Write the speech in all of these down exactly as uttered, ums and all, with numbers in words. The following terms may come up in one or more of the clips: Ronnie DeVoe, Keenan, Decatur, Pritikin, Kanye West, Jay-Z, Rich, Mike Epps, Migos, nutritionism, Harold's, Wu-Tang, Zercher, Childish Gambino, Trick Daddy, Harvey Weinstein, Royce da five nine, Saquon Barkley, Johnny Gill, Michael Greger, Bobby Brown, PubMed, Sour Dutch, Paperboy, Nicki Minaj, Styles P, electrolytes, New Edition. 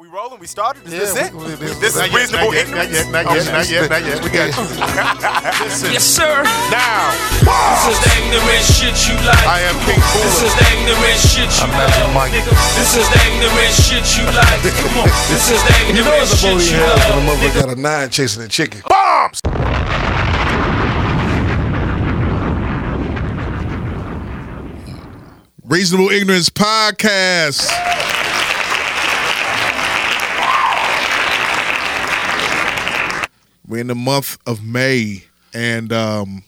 we rolling. We started. Is yeah, this it? We, we, we, this is Reasonable Ignorance. Not yet, not yet, not yet. We got you. Yes, sir. Now. This is the ignorant shit you like. I am King Bullard. This is the ignorant shit you like. This is the ignorant shit you like. Come on. This is the ignorant shit you like. You know it's a bully got a nine chasing a chicken. Bombs! Reasonable Ignorance Podcast. We're in the month of May, and um,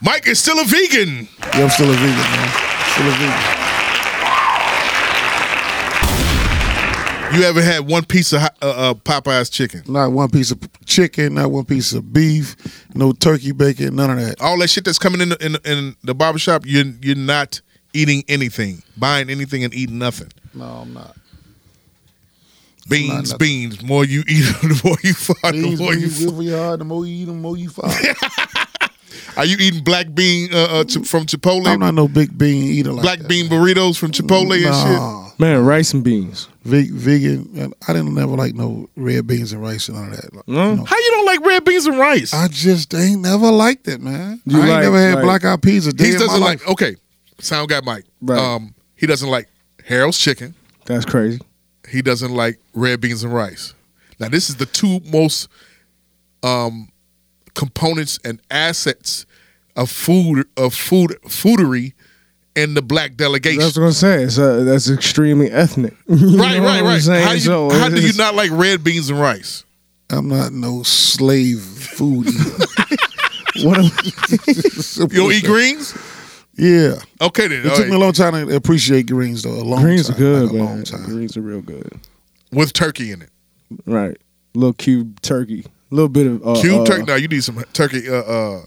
Mike is still a vegan. Yeah, I'm still a vegan, man. Still a vegan. You ever had one piece of uh, uh, Popeye's chicken? Not one piece of chicken, not one piece of beef, no turkey bacon, none of that. All that shit that's coming in the, in, in the barbershop, you're, you're not eating anything, buying anything and eating nothing. No, I'm not. Beans, beans. More you eat them, the more you fart. Beans, the more beans, you good for your heart. The more you eat them, the more you fart. Are you eating black bean uh, uh, ch- from Chipotle? I'm not no big bean eater. Like black that, bean man. Burritos from Chipotle no. and shit. Man, rice and beans. Ve- vegan. I didn't never like no red beans and rice and all that. Like, mm? you know, how you don't like red beans and rice? I just ain't never liked it, man. You I ain't like, never had like, black eyed peas a day he in doesn't my life. Like. Okay, sound guy Mike. Right. Um, he doesn't like Harold's chicken. That's crazy. He doesn't like red beans and rice. Now, this is the two most um, components and assets of food of food foodery in the black delegation. That's what I'm saying. It's a, that's extremely ethnic. Right, right, right. How, you, so how do you not like red beans and rice? I'm not no slave foodie. What am I? You don't eat greens? Yeah. Okay then. It took right. me a long time to appreciate greens though. A long greens time. Are good, like a man. Long time. Greens are real good. With turkey in it. Right. Little cube turkey. A little bit of uh, cube uh, turkey. Now you need some turkey uh uh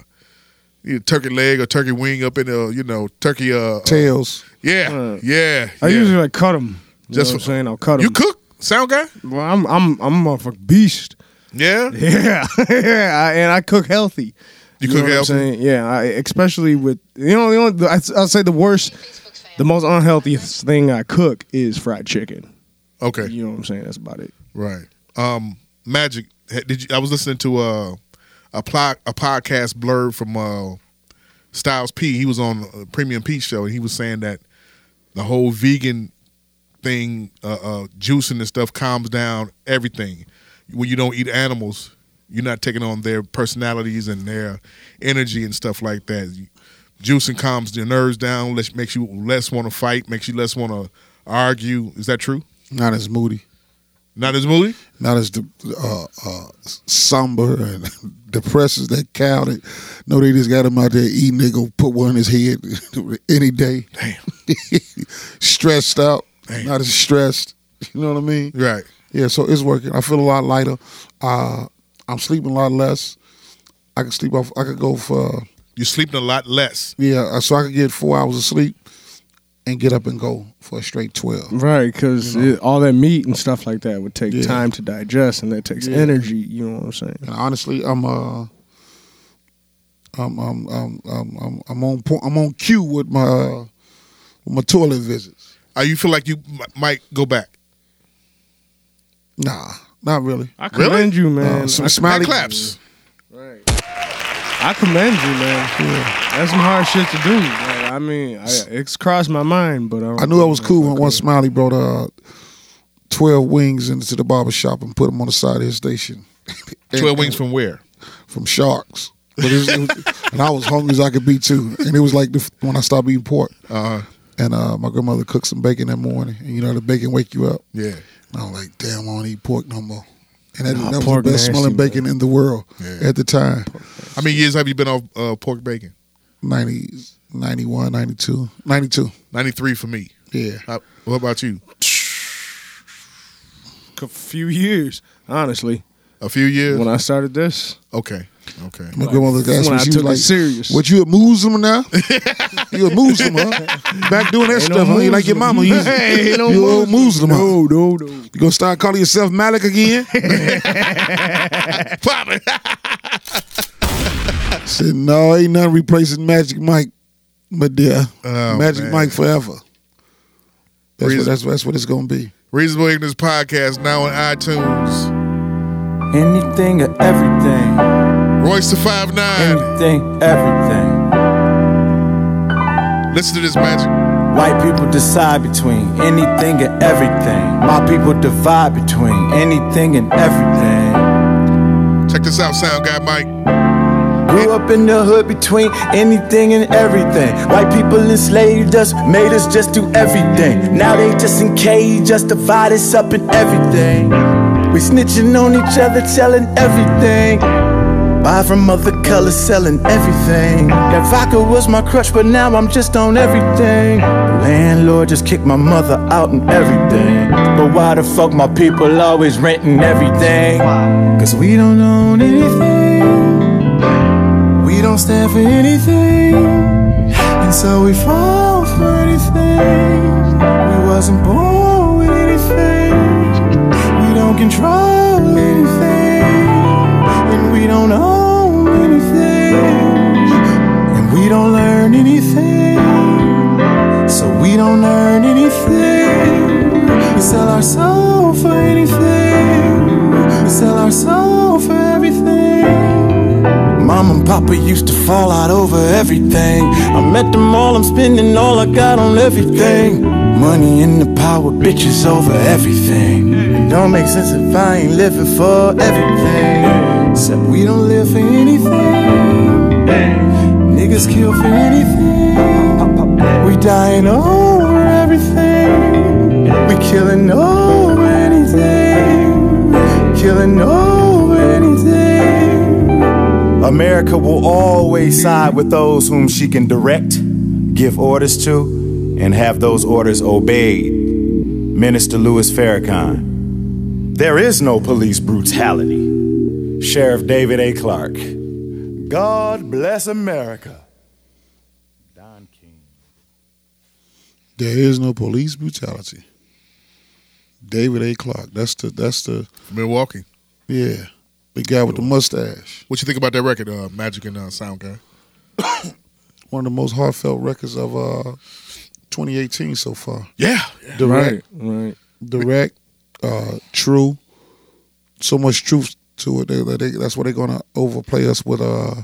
you need turkey leg or turkey wing up in the you know, turkey uh tails. Uh, yeah. Uh, yeah. I yeah. usually like cut them. You Just know what I'm saying I'll cut them. You cook? Sound guy? Well, I'm I'm I'm a motherfucking beast. Yeah. Yeah. yeah. I, and I cook healthy. You, you cook know what I'm saying? Yeah, I, especially with you know, you know the, I, I'll say the worst, the most unhealthy thing I cook is fried chicken. Okay, you know what I'm saying? That's about it. Right. Um, Magic. Did you? I was listening to uh, a pl- a podcast blurb from uh, Styles P. He was on a Premium Pete show, and he was saying that the whole vegan thing, uh, uh, juicing and stuff, calms down everything when you don't eat animals. You're not taking on their personalities and their energy and stuff like that. Juicing calms your nerves down, makes you less want to fight, makes you less want to argue. Is that true? Not as moody. Not as moody? Not as de- uh, uh, somber and depressed, that cow that, no, they just got him out there eating. They gonna put one in his head any day. Damn. Stressed out. Damn. Not as stressed. You know what I mean? Right. Yeah, so it's working. I feel a lot lighter. Uh I'm sleeping a lot less. I can sleep off. I could go for. Uh, You're sleeping a lot less. Yeah, so I could get four hours of sleep and get up and go for a straight twelve. Right, because you know? all that meat and stuff like that would take yeah. time to digest, and that takes yeah. energy. You know what I'm saying? And honestly, I'm uh, I'm I'm I'm I'm I'm on point, I'm on cue with my uh, with my toilet visits. Uh, you feel like you m- might go back? Nah. Not really. I commend really? you, man. Uh, some I smiley claps. You. Right. I commend you, man. Yeah. That's some hard shit to do. Like, I mean, I, it's crossed my mind, but I don't I knew I was cool when one Smiley brought uh, twelve wings into the barbershop and put them on the side of his station. twelve and, wings from where? From Sharks. But it was, it was, and I was hungry as I could be, too. And it was like the, when I stopped eating pork. Uh-huh. And uh, my grandmother cooked some bacon that morning. And you know, the bacon wake you up. Yeah. I was like, damn, I don't eat pork no more. And that, nah, that was the best smelling bacon man. in the world yeah. at the time. How many years have you been off uh, pork bacon? ninety, ninety-one, ninety-two ninety-two ninety-three for me. Yeah. I, what about you? A few years, honestly. A few years? When I started this. Okay. Okay. My grandmother asked me, she was like, serious. What, you a Muslim now? You a Muslim, huh? Back doing that ain't stuff, no huh? You like your mama. You, hey, you no a old Muslim, no, huh? No, no, You gonna start calling yourself Malik again? Probably. Said, no, ain't nothing replacing Magic Mike, my dear. Oh, Magic man. Mike forever. That's what, that's, that's what it's gonna be. Reasonable Ignorance Podcast, now on iTunes. Anything or everything. Royce da five nine. Anything, everything. Listen to this magic. White people decide between anything and everything. My people divide between anything and everything. Check this out, sound guy Mike. Grew up in the hood between anything and everything. White people enslaved us, made us just do everything. Now they just in cage, just divide us up in everything. We snitching on each other, telling everything. Buy from other colors, selling everything. That vodka was my crush, but now I'm just on everything. The landlord just kicked my mother out and everything. But why the fuck my people always renting everything? Cause we don't own anything. Don't stand for anything, and so we fall for anything. We wasn't born with anything. We don't control anything, and we don't own anything, and we don't learn anything. So we don't earn anything. We sell our soul for anything. We sell our soul for everything. Mom and Papa used to fall out over everything. I'm at the mall, I'm spending all I got on everything. Money and the power, bitches over everything. It don't make sense if I ain't living for everything. Except we don't live for anything. Niggas kill for anything. We dying over everything. We killing over anything. Killing over anything. America will always side with those whom she can direct, give orders to, and have those orders obeyed. Minister Louis Farrakhan. There is no police brutality. Sheriff David A. Clark. God bless America. Don King. There is no police brutality. David A. Clark. That's the that's the Milwaukee. Yeah. Big guy with the mustache. What you think about that record, uh, Magic and uh, Sound Guy? One of the most heartfelt records of uh, twenty eighteen so far. Yeah. yeah. Direct. Right, right. Direct, uh, true. So much truth to it. They, they, that's why they're going to overplay us with uh,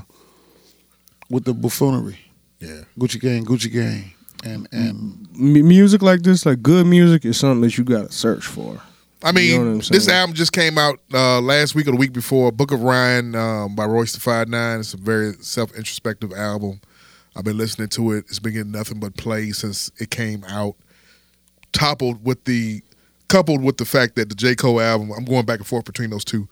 with the buffoonery. Yeah. Gucci Gang, Gucci Gang. And, and M- music like this, like good music, is something that you got to search for. I mean, you know this album just came out uh, last week or the week before. Book of Ryan um, by Royce da five nine. It's a very self-introspective album. I've been listening to it. It's been getting nothing but play since it came out. Toppled with the, coupled with the fact that the J. Cole album, I'm going back and forth between those two.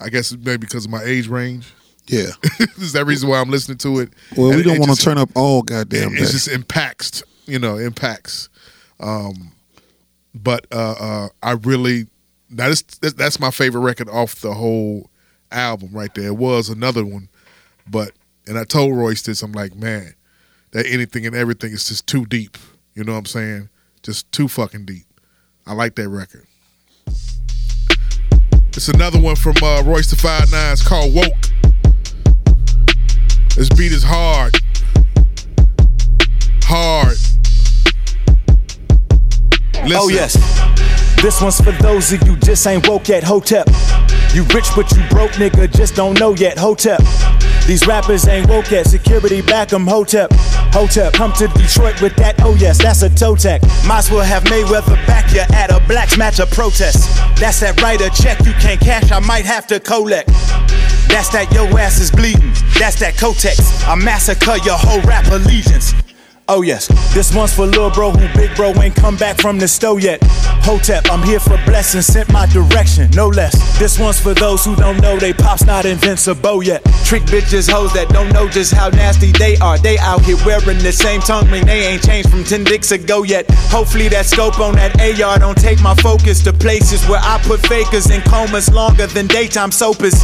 I guess it's maybe because of my age range. Yeah. Is that reason why I'm listening to it? Well, and we don't want to turn up all goddamn day. It just impacts, you know, impacts. Um But uh, uh, I really, now this, that's my favorite record off the whole album right there. It was another one, but, and I told Royce this, I'm like, man, that anything and everything is just too deep. You know what I'm saying? Just too fucking deep. I like that record. It's another one from uh, Royce da five nine. It's called Woke. This beat is hard. Hard. Listen. Oh yes, this one's for those of you just ain't woke yet, Hotep. You rich but you broke, nigga, just don't know yet, Hotep. These rappers ain't woke yet, security back them, Hotep. Hotep, come to Detroit with that, oh yes, that's a toe tag. Might as well have Mayweather back you at a blacks match of protest. That's that right, a check you can't cash, I might have to collect. That's that your ass is bleeding, that's that Kotex. I massacre your whole rap allegiance. Oh yes, this one's for lil' bro who big bro ain't come back from the store yet. Hotep, I'm here for blessings, sent my direction, no less. This one's for those who don't know they pops not invincible yet. Trick bitches, hoes that don't know just how nasty they are. They out here wearing the same tongue ring, they ain't changed from ten dicks ago yet. Hopefully that scope on that A R don't take my focus to places where I put fakers in comas longer than daytime soap is.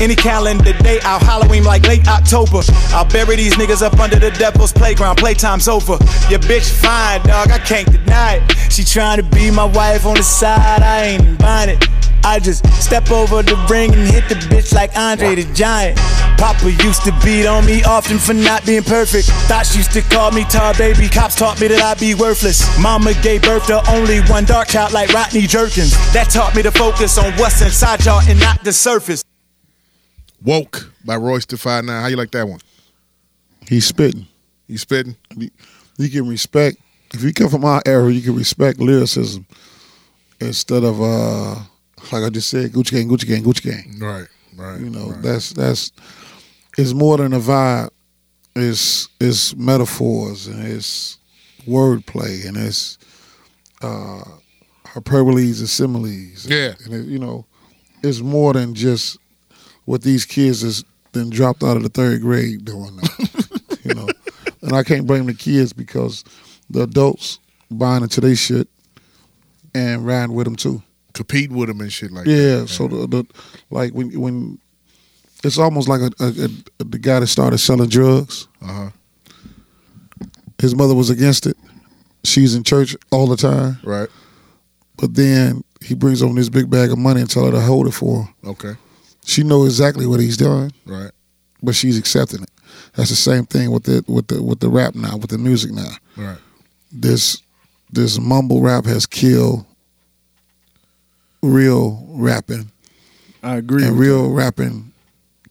Any calendar day, I'll hollow him like late October. I'll bury these niggas up under the devil's playground, playtime over. Your bitch fine, dog, I can't deny it. She trying to be my wife on the side, I ain't buying it. I just step over the ring and hit the bitch like Andre the Giant. Papa used to beat on me often for not being perfect. Thoughts used to call me tar baby. Cops taught me that I'd be worthless. Mama gave birth to only one dark child like Rodney Jerkins. That taught me to focus on what's inside y'all and not the surface. Woke by Royce da five nine. How you like that one? He's spitting. He's spitting. You can respect. If you come from our era, you can respect lyricism instead of... uh. Like I just said, Gucci Gang, Gucci Gang, Gucci Gang. Right, right. You know, right. that's that's. It's more than a vibe. It's it's metaphors and it's wordplay and it's uh, hyperboles and similes. Yeah, and it, you know, it's more than just what these kids is then dropped out of the third grade doing now. You know, and I can't blame the kids because the adults buying into their shit and riding with them too. Compete with them and shit like yeah, that. Yeah, so the, the like when when it's almost like a, a, a, the guy that started selling drugs. Uh-huh. His mother was against it. She's in church all the time. Right. But then he brings home this big bag of money and tell her to hold it for him. Okay. She knows exactly what he's doing. Right. But she's accepting it. That's the same thing with the with the with the rap now, with the music now. Right. This this mumble rap has killed real rapping. I agree. And real that. rapping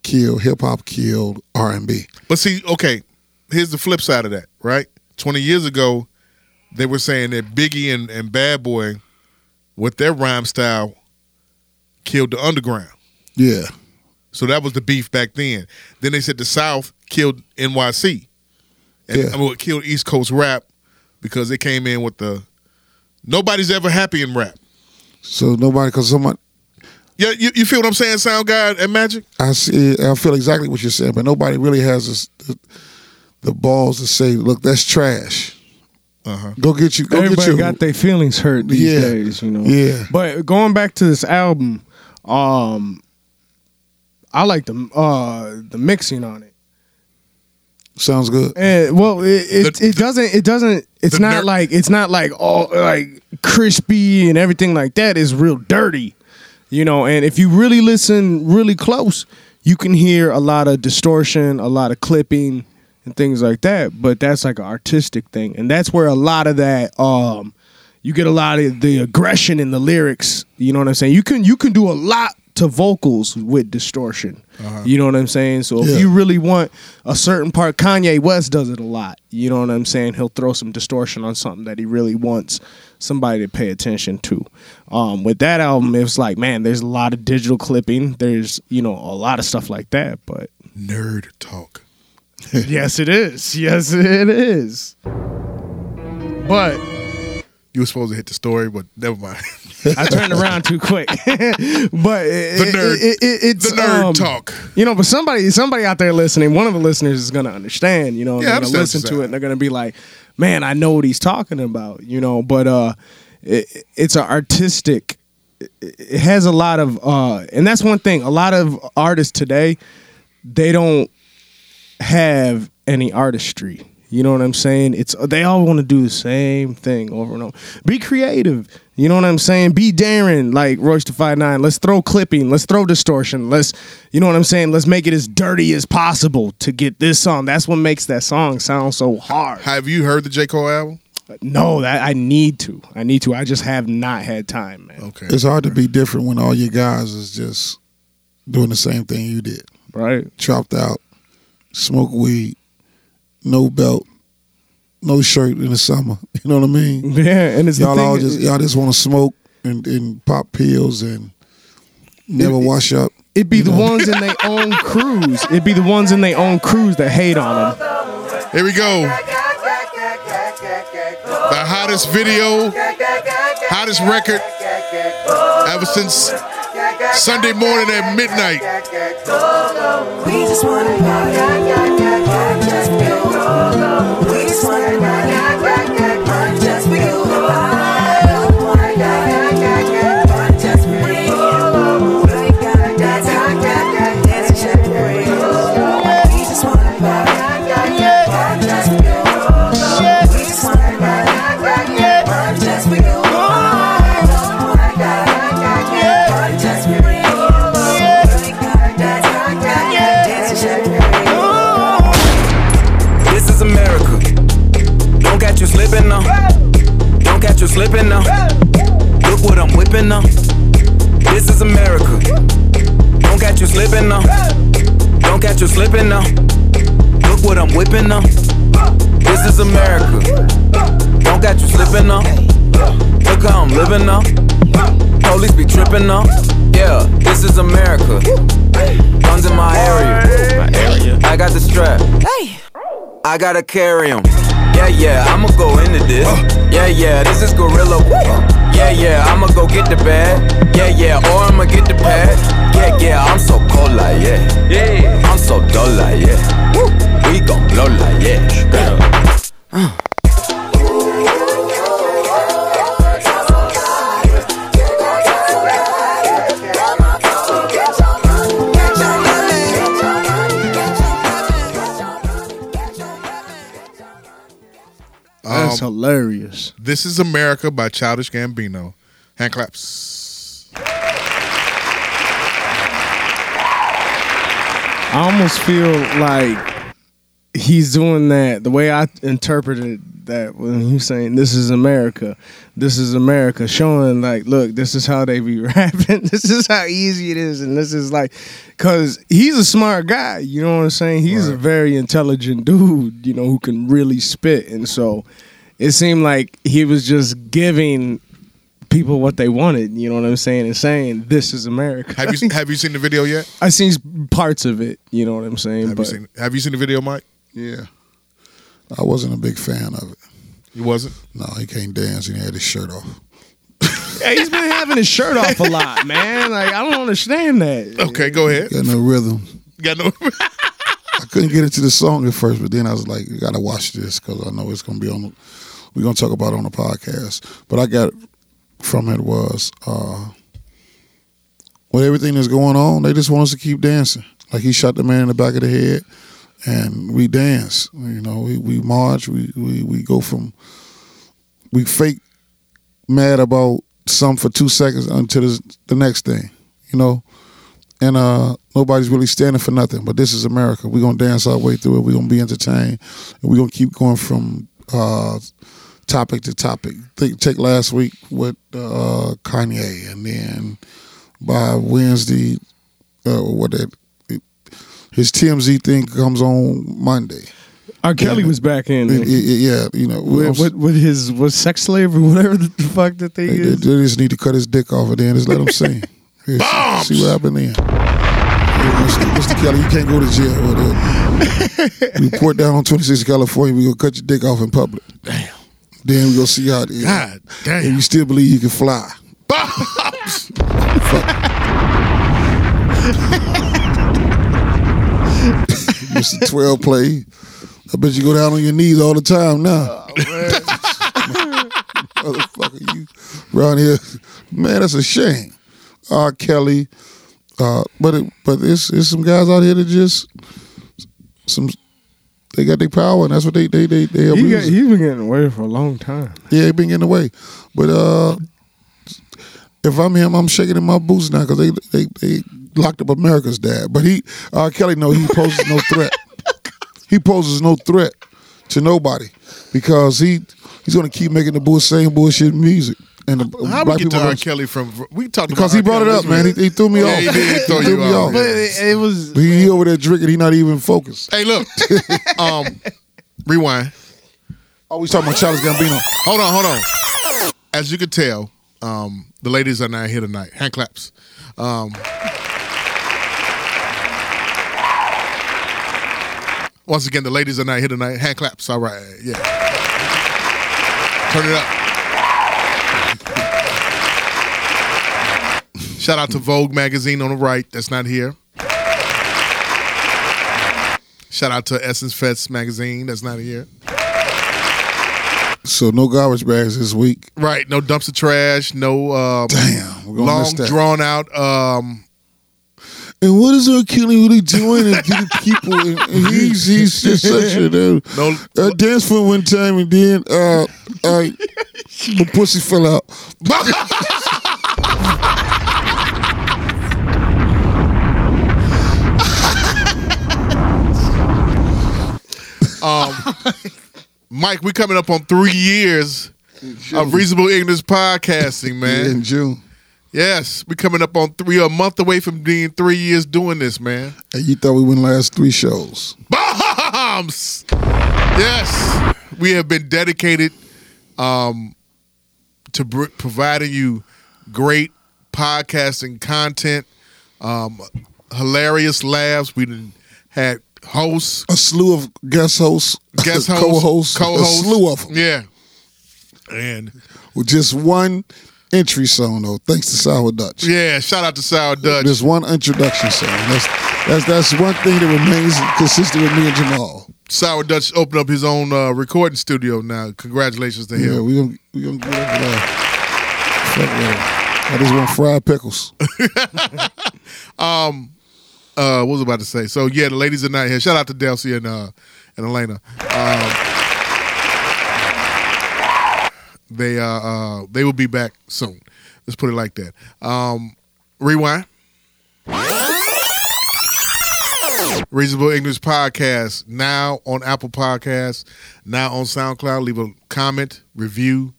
killed, hip hop killed R and B. But see, okay, here's the flip side of that, right? twenty years ago, they were saying that Biggie and, and Bad Boy, with their rhyme style, killed the underground. Yeah. So that was the beef back then. Then they said the South killed N Y C. And, yeah. I mean, it killed East Coast rap because they came in with the, nobody's ever happy in rap. So nobody, because someone... Yeah, you, you feel what I'm saying, Sound God and Magic? I see. I feel exactly what you're saying, but nobody really has this, the, the balls to say, look, that's trash. Uh-huh. Go get you. Go Everybody get you. got their feelings hurt these yeah. days, you know? Yeah. But going back to this album, um, I like the uh, the mixing on it. Sounds good. And, well, it it, the, it doesn't. It doesn't. It's not ner- like it's not like all like crispy and everything like that. It's real dirty, you know. And if you really listen really close, you can hear a lot of distortion, a lot of clipping, and things like that. But that's like an artistic thing, and that's where a lot of that. Um, you get a lot of the aggression in the lyrics. You know what I'm saying? You can you can do a lot to vocals with distortion. Uh-huh. You know what I'm saying? So yeah. if you really want a certain part, Kanye West does it a lot. You know what I'm saying? He'll throw some distortion on something that he really wants somebody to pay attention to. Um, with that album, it was like, man, there's a lot of digital clipping. There's, you know, a lot of stuff like that. But nerd talk. Yes, it is. Yes, it is. But... you were supposed to hit the story, but never mind. I turned around too quick. But it, the nerd, it, it, it, it's the nerd um, talk. You know, but somebody, somebody out there listening, one of the listeners is gonna understand. You know, yeah, they're gonna listen to it and they're gonna be like, "Man, I know what he's talking about." You know, but uh, it, it's an artistic. It, it has a lot of, uh, and that's one thing. A lot of artists today, they don't have any artistry. You know what I'm saying? It's they all want to do the same thing over and over. Be creative. You know what I'm saying? Be daring, like Royce da five nine. Let's throw clipping. Let's throw distortion. Let's, you know what I'm saying? Let's make it as dirty as possible to get this song. That's what makes that song sound so hard. Have you heard the J. Cole album? No, that I need to. I need to. I just have not had time, man. Okay. It's hard to be different when all you guys is just doing the same thing you did. Right. Chopped out, smoke weed. No belt, no shirt in the summer. You know what I mean? Yeah, and it's y'all the thing all just y'all just want to smoke and, and pop pills and never it, wash up. It'd be the know? ones in their own crews. It'd be the ones in their own crews that hate on them. Here we go. The hottest video, hottest record ever since Sunday morning at midnight. We just want to know. this is America. Don't catch you slipping now. Don't catch you slipping now. Look what I'm whipping now. This is America. Don't catch you slipping now. Look how I'm living now. Police be tripping now. Yeah, this is America. Guns in my area. I got the strap. Hey, I gotta carry 'em. Yeah, yeah, I'ma go into this. Yeah, yeah, this is gorilla. Yeah, yeah, I'ma go get the bag. Yeah, yeah, or I'ma get the pad. Yeah, yeah, I'm so cold like yeah. Yeah, I'm so dull like yeah. We gon' blow like yeah. Uh. That's um, hilarious. This is America by Childish Gambino. Hand claps. I almost feel like he's doing that. The way I interpreted that when he was saying, this is America. This is America. Showing like, look, this is how they be rapping. This is how easy it is. And this is like, because he's a smart guy. You know what I'm saying? He's right. A very intelligent dude, you know, who can really spit. And so it seemed like he was just giving people what they wanted. You know what I'm saying? And saying, this is America. Have you have you seen the video yet? I've seen parts of it. You know what I'm saying? Have, but, you, seen, have you seen the video, Mike? Yeah. I wasn't a big fan of it. You wasn't? No, he can't dance and he had his shirt off. Yeah, he's been having his shirt off a lot, man. Like, I don't understand that. Okay, go ahead. Got no rhythm. Got no rhythm. I couldn't get into the song at first, but then I was like, you got to watch this because I know it's going to be on the, we're going to talk about it on the podcast. But I got from it was, uh, with everything that's going on, they just want us to keep dancing. Like, he shot the man in the back of the head and we dance. You know, we, we march, we, we, we go from, we fake mad about some for two seconds until the next thing, you know? And uh, nobody's really standing for nothing, but this is America. We're going to dance our way through it. We're going to be entertained. And we're going to keep going from uh, topic to topic. Think, take last week with uh, Kanye, and then by Wednesday, uh, what that, it, his T M Z thing comes on Monday. R. Kelly yeah, was back in. It, it, yeah, you know. With, with, with his was sex slave or whatever the fuck that thing they, is. They just need to cut his dick off and then just let him sing. Bombs! See what happened then. Yeah, Mister Mister Kelly, you can't go to jail with it. Report down on twenty-six California, we're going to cut your dick off in public. Damn. Then we're going to see how it is. God damn. And you still believe you can fly. Bombs! Mister twelve play. I bet you go down on your knees all the time now. Oh, motherfucker, you around here. Man, that's a shame. R. Kelly. Uh, but it, but it's, it's some guys out here that just, some they got their power, and that's what they they they, they he got, He's been getting away for a long time. Yeah, he's been getting away. But uh, if I'm him, I'm shaking in my boots now because they, they, they locked up America's dad. But he R. Kelly, no, he poses no threat. He poses no threat to nobody because he he's gonna keep making the bull, same bullshit music. And the how black we get to R. Kelly from? We talked because about he brought Kelly. It up, man. He, he threw me yeah, off. He did throw he threw you me off. But it, it was he, he over there drinking. He not even focused. Hey, look. um, rewind. Oh, we talking about Childish Gambino. Hold on, hold on. As you can tell, um, the ladies are not here tonight. Hand claps. Um, Once again, the ladies are not here tonight. Hand claps. All right. Yeah. Turn it up. Shout out to Vogue magazine on the right. That's not here. Shout out to Essence Fest magazine. That's not here. So no garbage bags this week. Right. No dumps of trash. No um, damn. We're gonna long, miss that. Drawn out... Um, and what is R. Kelly really doing and getting people? And, and he's, he's just such a dude. No, I danced for one time and then uh, I, my pussy fell out. um, Mike, we're coming up on three years of Reasonable Ignorance podcasting, man. Yeah, in June. Yes, we're coming up on three, a month away from being three years doing this, man. And you thought we wouldn't last three shows. Bombs! Yes, we have been dedicated um, to br- providing you great podcasting content, um, hilarious laughs. We done had hosts. A slew of guest hosts. Guest hosts. Co-hosts. Co-hosts. A slew of them. Yeah. And with just one entry song, though, thanks to Sour Dutch. Yeah, shout out to Sour Dutch. Just one introduction song. That's that's that's one thing that remains consistent with me and Jamal. Sour Dutch opened up his own uh, recording studio now. Congratulations to him. Yeah, we're going we to get it. I just want fried pickles. um, uh, what was I about to say? So, yeah, the ladies are not here. Shout out to Delcy and, uh, and Atlanta. Um, They uh, uh they will be back soon. Let's put it like that. Um, rewind. Reasonable Ignorance Podcast, now on Apple Podcasts, now on SoundCloud. Leave a comment, review,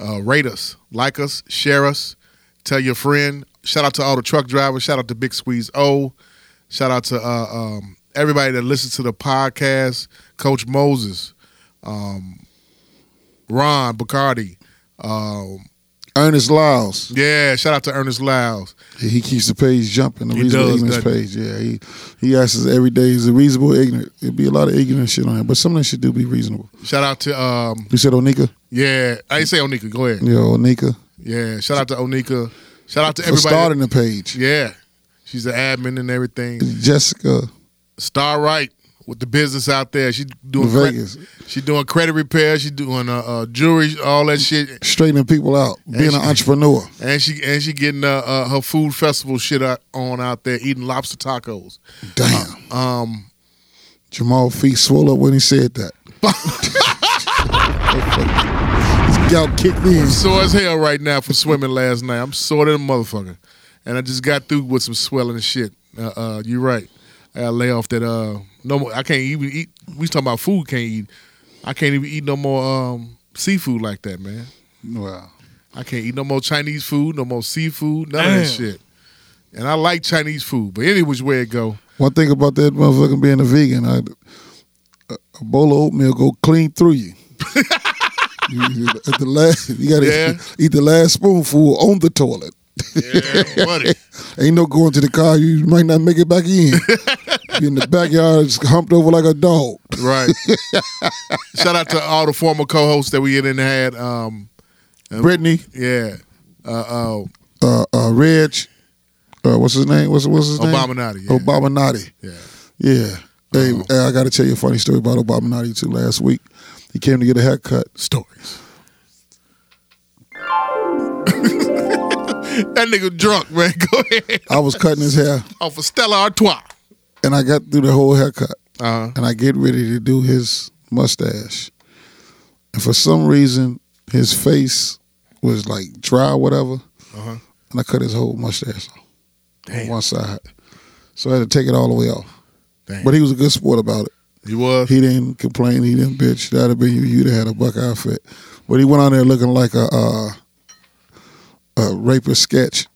uh, rate us, like us, share us, tell your friend. Shout out to all the truck drivers. Shout out to Big Squeeze O. Shout out to uh, um, everybody that listens to the podcast. Coach Moses. Um. Ron, Bacardi, um, Ernest Lyles. Yeah, shout out to Ernest Lyles. He keeps the page jumping, the he Reasonable does, Ignorance page. Yeah, he, he asks us every day, is it reasonable ignorant? It'd be a lot of ignorant shit on him, but some of that shit do be reasonable. Shout out to... Um, you said Onika? Yeah, I didn't say Onika. Go ahead. Yeah, Onika. Yeah, shout out to Onika. Shout out to everybody. For starting the page. Yeah, she's the admin and everything. Jessica. Star Wright. With the business out there, she doing Vegas. Credit, she doing credit repair. She doing uh, uh, jewelry, all that shit. Straightening people out, and being she, an entrepreneur, and she and she getting uh, uh, her food festival shit out, on out there, eating lobster tacos. Damn. Uh, um, Jamal feet swole up when he said that. This gout kicked me. I'm sore as hell right now from swimming last night. I'm sore than a motherfucker, and I just got through with some swelling and shit. Uh, uh, you're right. I gotta lay off that. Uh, no more. I can't even eat. We was talking about food. Can't eat. I can't even eat no more um, seafood like that, man. Wow. I can't eat no more Chinese food, no more seafood, none Damn. of that shit. And I like Chinese food, but any which way it go. One thing about that motherfucker being a vegan, I, a bowl of oatmeal go clean through you. you, you at the last, you gotta yeah. eat, eat the last spoonful on the toilet. Yeah, buddy. Ain't no going to the car. You might not make it back in. You're in the backyard, just humped over like a dog. Right. Shout out to all the former co-hosts that we in had. Um, Brittany. Yeah. Uh, uh, uh, uh, Rich. Uh, what's his name? What's what's his name? Obaminati. Yeah. Obaminati. Yeah. Yeah. Hey, uh-huh. I got to tell you a funny story about Obaminati too. Last week, he came to get a haircut. Stories. That nigga drunk, man. Go ahead. I was cutting his hair off of Stella Artois, and I got through the whole haircut, uh-huh. and I get ready to do his mustache, and for some reason his face was like dry, or whatever, uh-huh. and I cut his whole mustache off Damn. on one side, so I had to take it all the way off. Damn. But he was a good sport about it. He was. He didn't complain. He didn't bitch. That'd have been you. You'd have had a Buckeye fit. But he went on there looking like a. Uh, A uh, rapist sketch.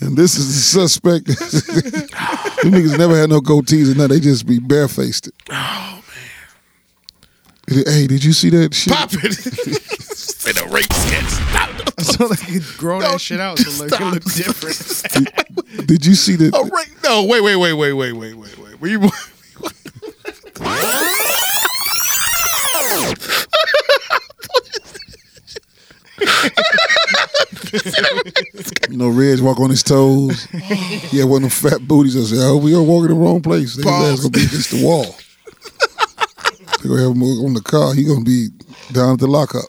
And this is the suspect. Them niggas never had no goatees and now they just be barefaced. Oh, man. Hey, did you see that shit? Pop it. Say the rape sketch. Stop. So they could grow no, that shit out so like, it look different. did, did you see that? Oh, right. No, wait, wait, wait, wait, wait, wait, wait, wait. Were you. You know, Reg walk on his toes. He had one of them fat booties. I said, oh, we are walking the wrong place. His ass gonna be against the wall. They gonna have him on the car. He gonna be down at the lockup.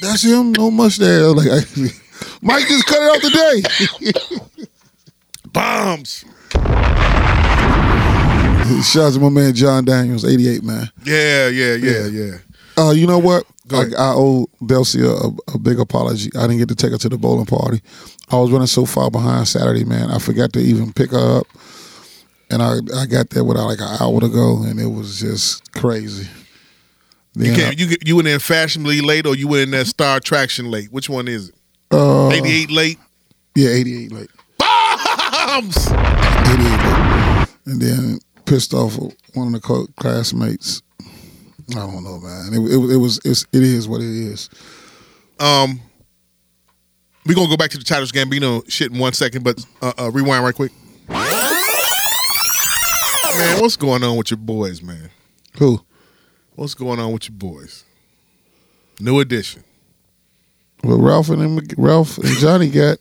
That's him. No mustache. Like I, Mike just cut it off today. Bombs. Shout out to my man John Daniels, eighty-eight, man. Yeah, yeah, yeah, yeah. Uh, you know what? I, I owe Delcy a, a big apology. I didn't get to take her to the bowling party. I was running so far behind Saturday, man. I forgot to even pick her up. And I, I got there without like an hour to go, and it was just crazy. You can't, you you went in fashionably late, or you went in that Star Attraction late. Which one is it? Uh, eighty-eight late. Yeah, eighty-eight late. Bombs. eighty-eight late, and then pissed off one of the classmates. I don't know, man. It, it, it was it's, it is what it is. Um, we are gonna go back to the Childish Gambino shit in one second, but uh, uh, rewind right quick. Man, what's going on with your boys, man? Who? What's going on with your boys? New Edition. Well, Ralph and him, Ralph and Johnny got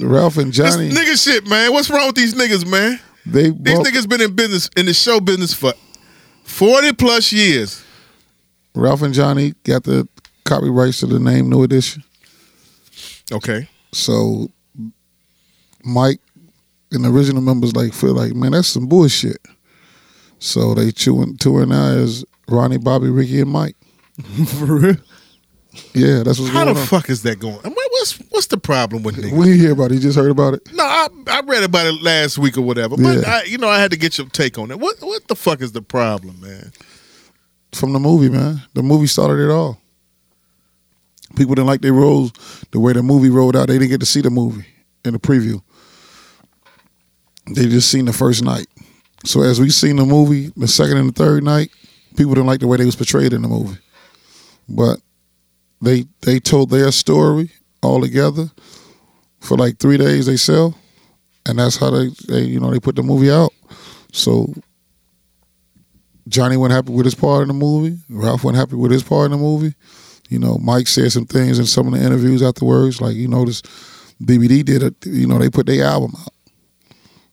Ralph and Johnny. This nigga shit, man. What's wrong with these niggas, man? They bought, these niggas been in business, in the show business for forty plus years. Ralph and Johnny got the copyrights to the name New Edition. Okay. So Mike and the original members like feel like, man, that's some bullshit. So they chewing, touring now as Ronnie, Bobby, Ricky, and Mike. For real? Yeah, that's what's How going on. How the fuck is that going? I mean, what's what's the problem with niggas? We didn't hear about it. You just heard about it? No, I, I read about it last week or whatever. But, yeah. I, you know, I had to get your take on it. What what the fuck is the problem, man? From the movie, man. The movie started it all. People didn't like their roles. The way the movie rolled out, they didn't get to see the movie in the preview. They just seen the first night. So as we seen the movie, the second and the third night, people didn't like the way they was portrayed in the movie. But they they told their story all together for like three days they sell, and that's how they, they you know they put the movie out. So Johnny wasn't happy with his part in the movie. Ralph wasn't happy with his part in the movie. You know, Mike said some things in some of the interviews afterwards, like you notice B B D did it. You know, they put their album out.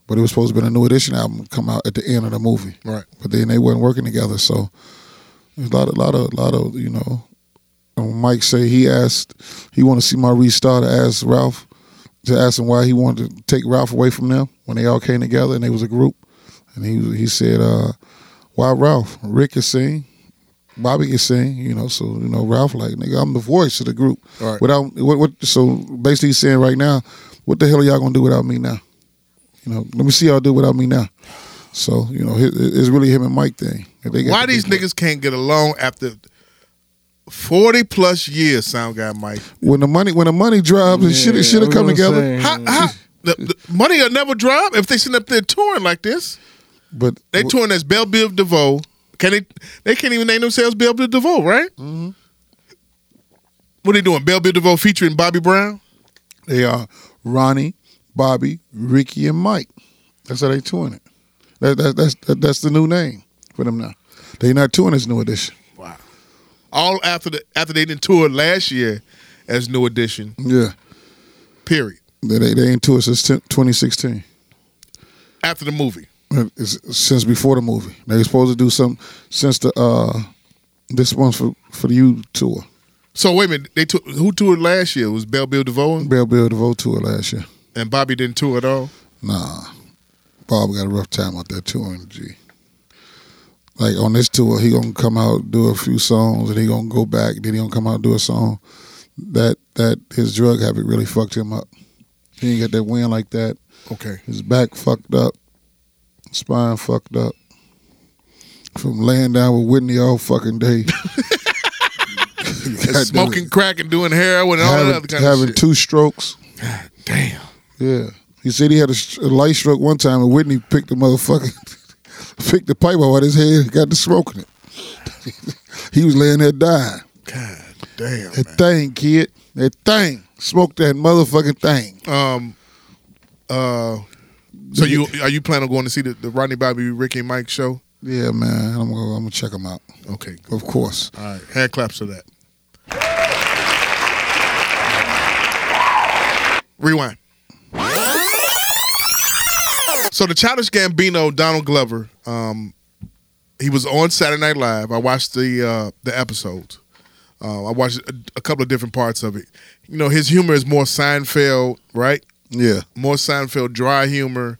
But it was supposed to be a New Edition album come out at the end of the movie. Right. But then they weren't working together, so there's a lot, a lot of, lot of, you know. Mike say he asked, he wanted to see my restart. I asked Ralph to ask him why he wanted to take Ralph away from them when they all came together and they was a group. And he he said, uh, "Why Ralph? Rick can sing, Bobby can sing, you know." So you know, Ralph like, "Nigga, I'm the voice of the group." Right. Without what, what? So basically, he's saying right now, what the hell are y'all gonna do without me now? You know, let me see y'all do without me now. So, you know, it's really him and Mike thing. Why these niggas can't get along after forty plus years, sound guy Mike? When the money when the money drops and shit, it should have come together. How, how, the, the money will never drop if they sitting up there touring like this. But they touring as Bell Biv DeVoe. Can they? They can't even name themselves Bell Biv DeVoe, right? Mm-hmm. What are they doing? Bell Biv DeVoe featuring Bobby Brown. They are Ronnie, Bobby, Ricky, and Mike. That's how they touring it. That, that, that's that, that's the new name for them now. They not touring as New Edition. Wow. All after the after they didn't tour last year as New Edition. Yeah. Period. They they, they ain't toured since twenty sixteen. After the movie. It's since before the movie. They were supposed to do something since the uh this one for, for the U tour. So wait a minute. They t- who toured last year? It was Bell Biv DeVoe? Bell Biv DeVoe toured last year. And Bobby didn't tour at all? Nah. Bob got a rough time out there touring, G. Like, on this tour, he gonna come out, do a few songs, and he gonna go back, then he gonna come out and do a song. That, that his drug habit really fucked him up. He ain't got that wind like that. Okay. His back fucked up. Spine fucked up. From laying down with Whitney all fucking day. Smoking crack and doing heroin and all having, that other kind of shit. Having two strokes. God damn. Yeah, he said he had a, a light stroke one time, and Whitney picked the motherfucker, picked the pipe out of his head, and got to smoking it. He was laying there dying. God damn, that man. Thing, kid, that thing, smoke that motherfucking thing. Um, uh, so you are you planning on going to see the, the Rodney Bobby, Ricky, and Mike show? Yeah, man, I'm gonna I'm gonna check them out. Okay, of course. All right, hand claps for that. Rewind. So the Childish Gambino, Donald Glover, um, he was on Saturday Night Live. I watched the uh, the episodes. Uh, I watched a, a couple of different parts of it. You know, his humor is more Seinfeld, right? Yeah. More Seinfeld, dry humor,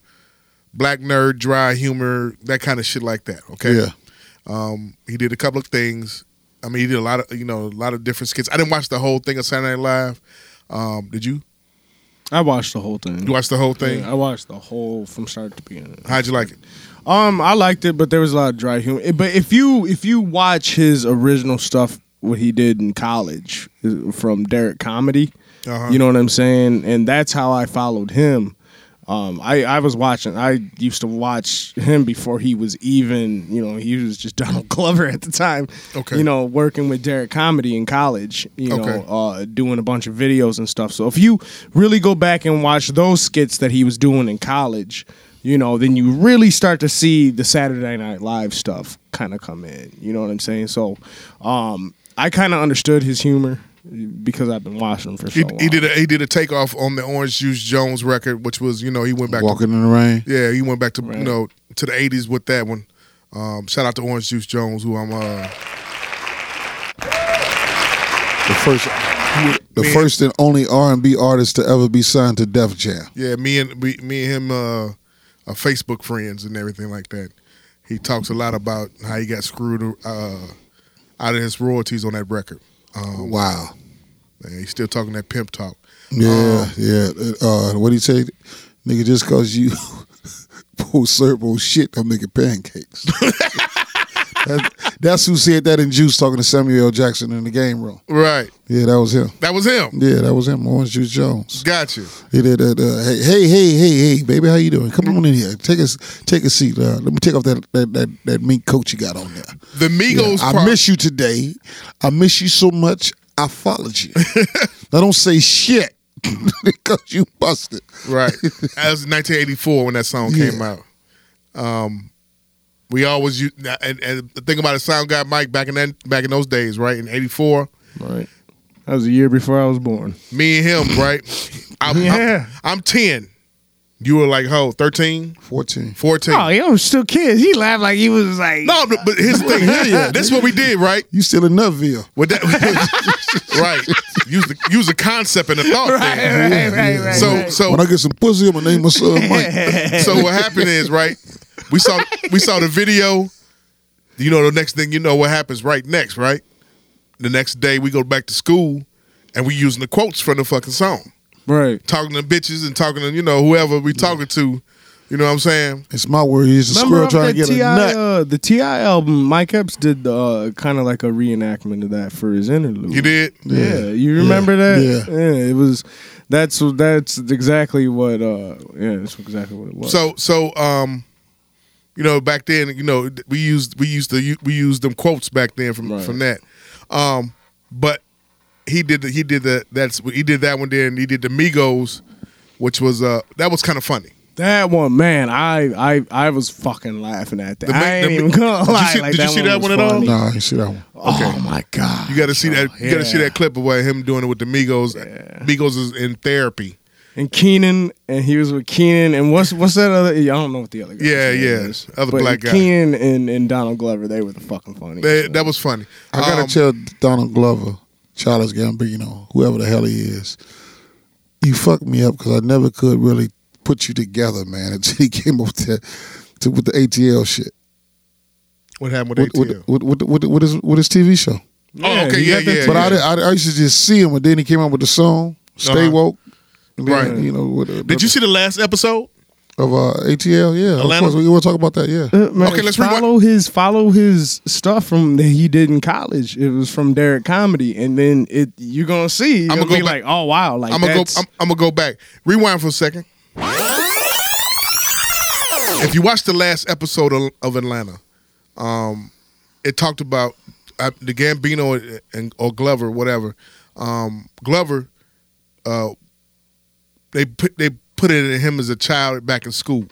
black nerd, dry humor, that kind of shit like that, okay? Yeah. Um, he did a couple of things. I mean, he did a lot of, you know, a lot of different skits. I didn't watch the whole thing of Saturday Night Live. Um, did you? I watched the whole thing. You watched the whole thing? Yeah, I watched the whole from start to beginning. How'd you like it? Um, I liked it, but there was a lot of dry humor. But if you if you watch his original stuff, what he did in college from Derek Comedy, uh-huh. you know what I'm saying? And that's how I followed him. Um, I, I was watching. I used to watch him before he was even, you know, he was just Donald Glover at the time. Okay. You know, working with Derek Comedy in college, you okay. know, uh, doing a bunch of videos and stuff. So if you really go back and watch those skits that he was doing in college, you know, then you really start to see the Saturday Night Live stuff kind of come in. You know what I'm saying? So um, I kind of understood his humor. Because I've been watching him for so he, long. He did a he did a takeoff on the Orange Juice Jones record, which was, you know, he went back Walking to Walking in the Rain. Yeah, he went back to right. you know to the eighties with that one. Um, shout out to Orange Juice Jones, who I'm uh the first the me first and, and only R and B artist to ever be signed to Def Jam. Yeah, me and me, me and him uh, are Facebook friends and everything like that. He talks a lot about how he got screwed uh, out of his royalties on that record. Um, wow. Man, he's still talking that pimp talk. Yeah, um, yeah. Uh, what do you say? Nigga, just cause you pull syrup on shit, don't make it pancakes. that, that's who said that in Juice talking to Samuel L. Jackson in the game room. Right. Yeah, that was him. That was him? Yeah, that was him. Orange Juice Jones. Got you. He did that. Uh, hey, hey, hey, hey, hey, baby, how you doing? Come on in here. Take a, take a seat. Uh, let me take off that, that, that, that mink coat you got on there. The Migos yeah, I part. miss you today. I miss you so much, I followed you. I don't say shit because you busted. Right. That was nineteen eighty-four when that song yeah. came out. Um... We always used, and, and the thing about it, sound guy Mike back in that, back in those days, right? In eighty-four, right? That was a year before I was born. Me and him, right? I'm, yeah, I'm, I'm ten. You were like, ho, thirteen? fourteen. fourteen. Oh, yo, I'm still kids. He laughed like he was like. No, but here's the thing. yeah, this is what we did, right? You still in Nuttville. With that, right. Use the, use the concept and the thought. Right, there. right, yeah, right, right, so, right. So, when I get some pussy, I'm going to name my son Mike. So what happened is, right, we saw we saw the video. You know, the next thing you know what happens right next, right? The next day we go back to school and we using the quotes from the fucking song. Right. Talking to bitches and talking to, you know, whoever we talking to. You know what I'm saying? It's my word. He's a squirrel trying to get a nut. Uh, the T I album, Mike Epps did uh, kind of like a reenactment of that for his interlude. You did? Yeah. yeah. You remember yeah. that? Yeah. yeah. It was, that's that's exactly what, uh, yeah, that's exactly what it was. So, so, um, you know, back then, you know, we used, we used to, we used them quotes back then from, right. from that. Um, but he did, the, he did the, that's, he did that one there and he did the Migos, which was, uh, that was kind of funny. That one, man, I, I, I was fucking laughing at that. The, I ain't the, even gonna lie. Did you see, like, did that, you see one that one at all? No, I didn't see that one. Okay. Oh my god! You gotta see oh, that. You yeah. gotta see that clip of what him doing it with the Migos. Yeah. Migos is in therapy. And Keenan, and he was with Keenan, and what's what's that other? I don't know what the other guy. Yeah, yeah, is, other but black guy. Keenan and, and Donald Glover, they were the fucking funny. They, that was funny. I um, gotta tell Donald Glover, Childish Gambino, whoever the hell he is, you fucked me up because I never could really. Put you together, man, until he came up to, to with the A T L shit. What happened with what, A T L? What, what, what, what, is, what is T V show? Yeah, oh, okay, yeah, yeah. But yeah. I, I, I used to just see him, and then he came out with the song, Stay uh-huh. Woke. And right. Then, you know, with, uh, did you see the last episode? Of uh, A T L, yeah. Atlanta? Of course, we want to talk about that, yeah. Uh, man, okay, let's follow rewind. his follow his stuff from that he did in college. It was from Derek Comedy, and then it you're going to see. You're I'm going to be back. like, oh, wow. Like, I'm going to go back. Rewind for a second. If you watch the last episode of, of Atlanta, um, it talked about uh, the Gambino and, and or Glover, whatever. Um, Glover, uh, they put they put it in him as a child back in school,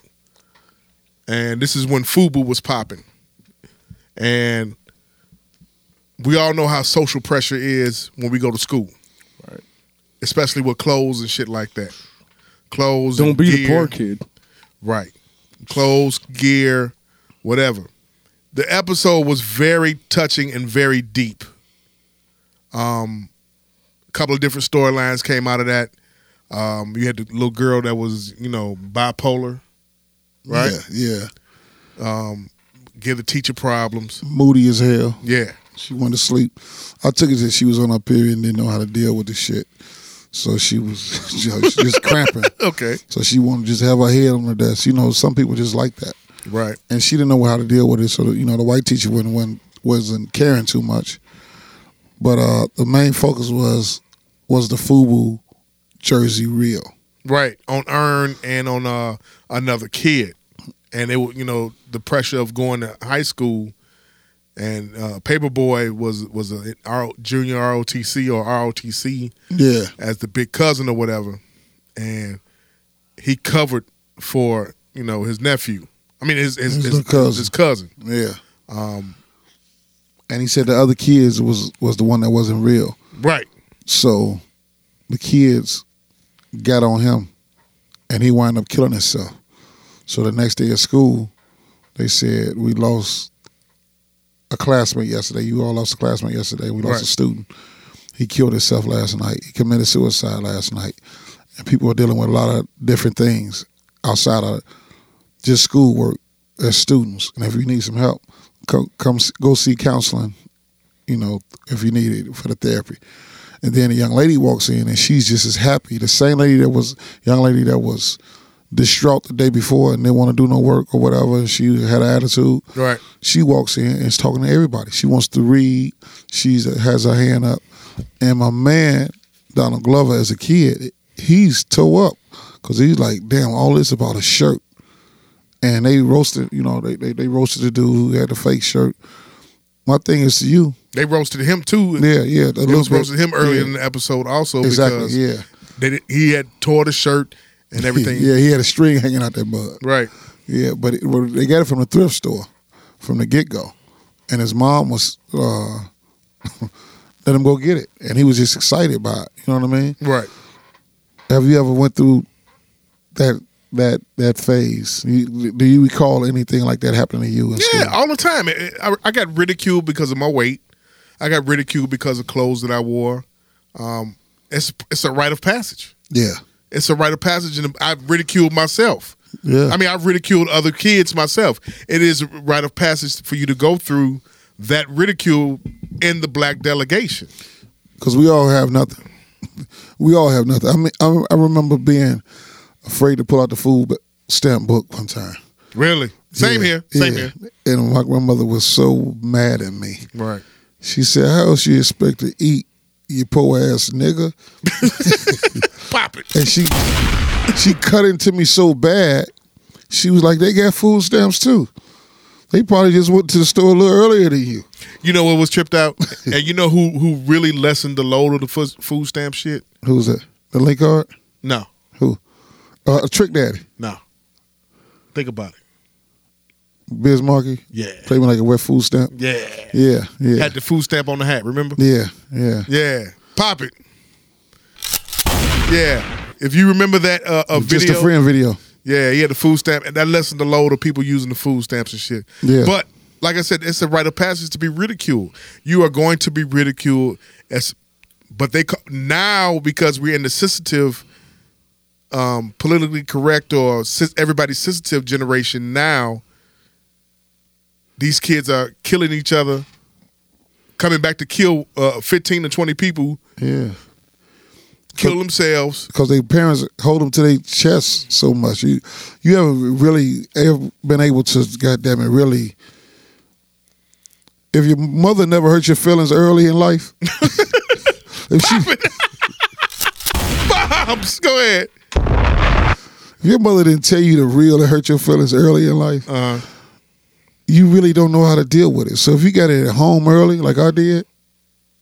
and this is when FUBU was popping, and we all know how social pressure is when we go to school, right? Especially with clothes and shit like that. Clothes, don't be gear. the poor kid, right? Clothes, gear, whatever. The episode was very touching and very deep. Um, a couple of different storylines came out of that. Um, you had the little girl that was, you know, bipolar, right? Yeah, yeah. Um, give the teacher problems. Moody as hell. Yeah, she wanted to sleep. I took it that she was on her period and didn't know how to deal with the shit. So she was, you know, she just cramping. Okay. So she wanted to just have her head on her desk. You know, some people just like that. Right. And she didn't know how to deal with it. So, you know, the white teacher wasn't, wasn't caring too much. But uh, the main focus was was the FUBU jersey reel. Right. On Earn and on uh, another kid. And, it, you know, the pressure of going to high school. And uh, Paperboy was was a junior R O T C or R O T C, yeah, as the big cousin or whatever, and he covered for you know his nephew. I mean his his, his, his, cousin. his cousin, yeah. Um, and he said the other kids was was the one that wasn't real, right? So the kids got on him, and he wound up killing himself. So the next day at school, they said we lost a classmate yesterday. You all lost a classmate yesterday. We lost right. a student. He killed himself last night. He committed suicide last night. And people are dealing with a lot of different things outside of just schoolwork as students. And if you need some help, come, come go see counseling, you know, if you need it for the therapy. And then a young lady walks in and she's just as happy. The same lady that was, young lady that was distraught the day before and didn't want to do no work or whatever. She had an attitude. Right. She walks in and is talking to everybody. She wants to read. She has her hand up. And my man, Donald Glover, as a kid, he's toe up because he's like, damn, all this about a shirt. And they roasted, you know, they, they, they roasted the dude who had the fake shirt. My thing is to you. They roasted him too. Yeah, yeah. They roasted him earlier yeah. in the episode also. Exactly, because yeah. They, he had tore the shirt and everything. Yeah, he had a string hanging out that mud. Right. Yeah, but it, well, they got it from the thrift store from the get-go. And his mom was, uh, let him go get it. And he was just excited by it. You know what I mean? Right. Have you ever went through that that that phase? You, do you recall anything like that happening to you in school? Yeah, all the time. I, I got ridiculed because of my weight. I got ridiculed because of clothes that I wore. Um, it's it's a rite of passage. Yeah. It's a rite of passage, and I've ridiculed myself. Yeah. I mean, I've ridiculed other kids myself. It is a rite of passage for you to go through that ridicule in the black delegation. Because we all have nothing. We all have nothing. I mean, I, I remember being afraid to pull out the food stamp book one time. Really? Same yeah, here. Same yeah. here. And my grandmother was so mad at me. Right. She said, how else you expect to eat, you poor ass nigga? Pop it. And she she cut into me so bad, she was like, they got food stamps too. They probably just went to the store a little earlier than you. You know what was tripped out? And you know who who really lessened the load of the food stamp shit? Who's that? The Linkard? No. Who? Uh, a Trick Daddy? No. Think about it. Biz Markie? Yeah. Played me like a wet food stamp? Yeah. Yeah, yeah. Had the food stamp on the hat, remember? Yeah, yeah. Yeah. Pop it. Yeah. If you remember that uh, a video. Just a friend video. Yeah, he had the food stamp. And that lessened the load of people using the food stamps and shit. Yeah. But, like I said, it's a rite of passage to be ridiculed. You are going to be ridiculed. As, but they now, because we're in the sensitive, um, politically correct, or everybody's sensitive generation now, these kids are killing each other, coming back to kill uh, fifteen to twenty people. Yeah. Kill themselves. Because their parents hold them to their chest so much. You you haven't really ever been able to, goddamn it, really. If your mother never hurt your feelings early in life. If she, Bobs, go ahead. If your mother didn't tell you the real that hurt your feelings early in life, uh-huh. you really don't know how to deal with it. So if you got it at home early, like I did,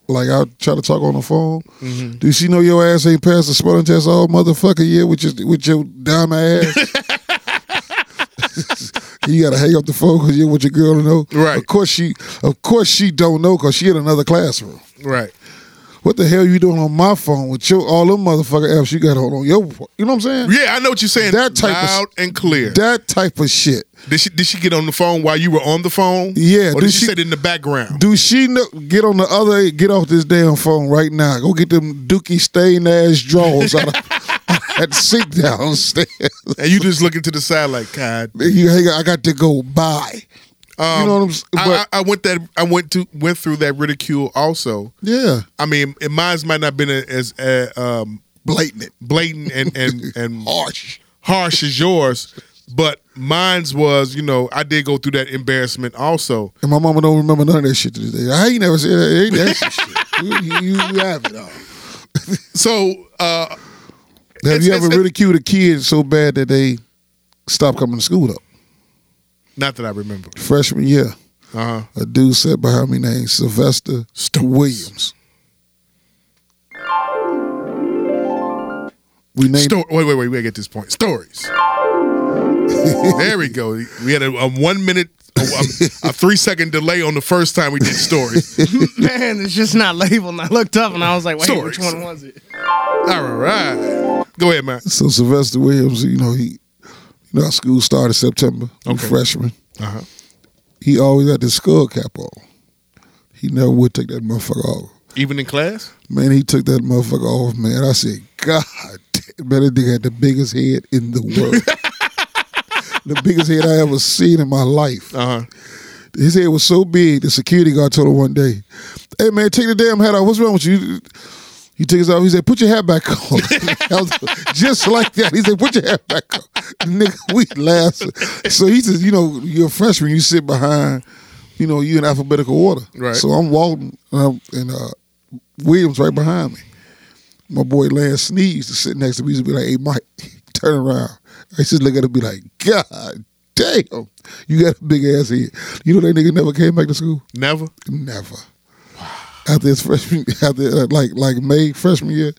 like I try to talk on the phone. Mm-hmm. Do she know your ass ain't passed the spelling test all motherfucking year with your with your dime ass? You gotta hang up the phone because you're with your girl to know. Right. Of course she, of course she don't know because she in another classroom. Right. What the hell you doing on my phone with your all them motherfucking apps you got on your? You know what I'm saying? Yeah, I know what you're saying. That type loud of, and clear. That type of shit. Did she did she get on the phone while you were on the phone? Yeah. Or did she sit in the background? Do she know, get on the other, get off this damn phone right now. Go get them dookie stained ass drawers out of that sink downstairs. And you just looking to the side like, God. You hang on, I got to go buy. Um, you know what I'm saying? I, I, I went that I went to went through that ridicule also. Yeah. I mean, mine might not have been as uh, um, Blatant. Blatant and and, and harsh. Harsh is yours. But mine's was, you know, I did go through that embarrassment also. And my mama don't remember none of that shit to this day. I ain't never said that. Ain't that shit. You, you, you have it all. So, uh... Now, have you ever ridiculed a kid so bad that they stopped coming to school, though? Not that I remember. Freshman year. Uh-huh. A dude sat behind me named Sylvester Stokes. Williams. We named Sto- Wait, wait, wait. We gotta get this point. Stories. There we go. We had a, a one minute, a, a three second delay on the first time we did stories. Man, it's just not labeled. And I looked up and I was like, wait, stories. Which one was it? All right. Go ahead, man. So Sylvester Williams, you know, he, you know, our school started September. Okay. Freshman. Uh-huh. He always had this skull cap on. He never would take that motherfucker off. Even in class? Man, he took that motherfucker off, man. I said, God damn, man, that nigga had the biggest head in the world. The biggest head I ever seen in my life. Uh-huh. His head was so big, the security guard told him one day, hey, man, take the damn hat off. What's wrong with you? He took his off. He said, put your hat back on. Just like that. He said, put your hat back on. Nigga, we laughed. So he says, you know, you're a freshman. You sit behind, you know, you in alphabetical order. Right. So I'm walking, and, I'm, and uh, Williams right behind me. My boy Lance Sneed used to sit next to me. He used to be like, hey, Mike, turn around. I just look at him and be like, God damn, you got a big ass head. You know that nigga never came back to school? Never? Never. After his freshman, after like like May freshman year,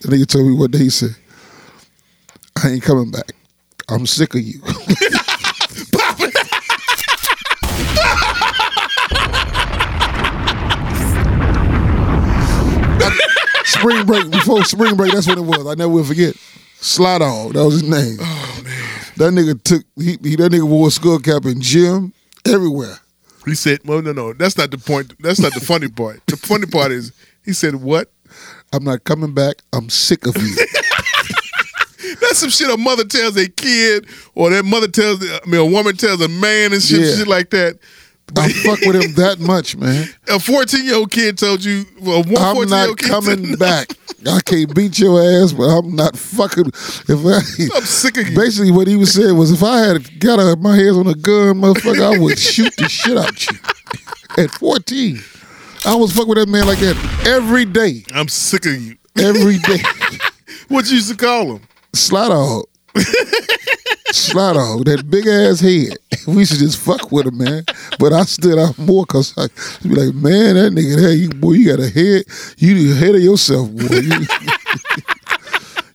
the nigga told me one day, he said, "I ain't coming back. I'm sick of you." Spring break, before spring break, that's what it was. I never will forget. Slide Dog, that was his name. Oh man, that nigga took he, he that nigga wore a skull cap in gym everywhere. He said, well, no, no, that's not the point. That's not the funny part. The funny part is, he said, what? I'm not coming back. I'm sick of you. That's some shit a mother tells a kid, or that mother tells, I mean, a woman tells a man and shit, yeah. shit like that. I fuck with him that much, man. A fourteen-year-old kid told you, well, one I'm not kid coming said, back. I can't beat your ass, but I'm not fucking. If I, I'm sick of you. Basically, what he was saying was, if I had got a, my hands on a gun, motherfucker, I would shoot the shit out you. At fourteen, I was fucking with that man like that every day. I'm sick of you. Every day. What you used to call him? Slide Dog. Slide Dog, that big ass head. We should just fuck with him, man. But I stood out more because I be like, man, that nigga, hey, you, boy, you got a head. You the head of yourself, boy. You,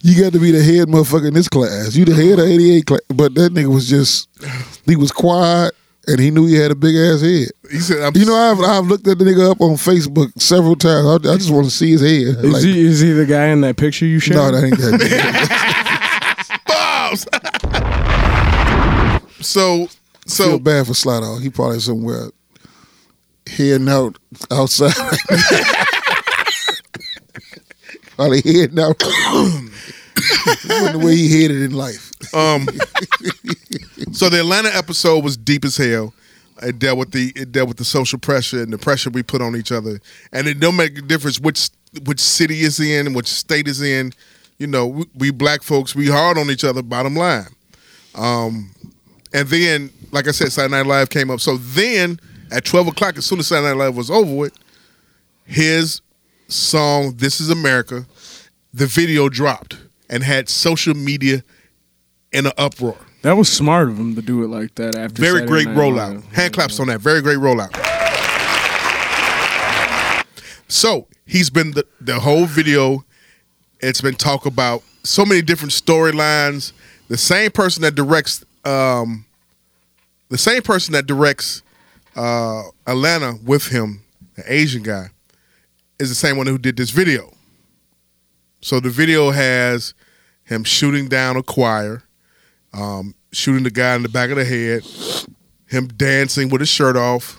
you got to be the head motherfucker in this class. You the head of eighty-eight class. But that nigga was just, he was quiet and he knew he had a big ass head. He said, I'm, you know, I've, I've looked at the nigga up on Facebook several times. I, I just want to see his head. Is, like, he, is he the guy in that picture you shared? No, that ain't that nigga. Bobs! So... So, feel bad for Slide Dog. He probably somewhere heading out outside. Probably heading out. The way he headed in life. Um. So the Atlanta episode was deep as hell. It dealt with the it dealt with the social pressure and the pressure we put on each other, and it don't make a difference which which city is in and which state is in. You know, we, we black folks, we hard on each other. Bottom line. Um. And then, like I said, Saturday Night Live came up. So then, at twelve o'clock, as soon as Saturday Night Live was over with, his song, This Is America, the video dropped and had social media in an uproar. That was smart of him to do it like that after Very Saturday great Night rollout. Live. Hand claps on that. Very great rollout. So, he's been, the, the whole video, it's been talk about so many different storylines. The same person that directs... Um, the same person that directs uh, Atlanta with him, the Asian guy, is the same one who did this video. So the video has him shooting down a choir, um, shooting the guy in the back of the head, him dancing with his shirt off,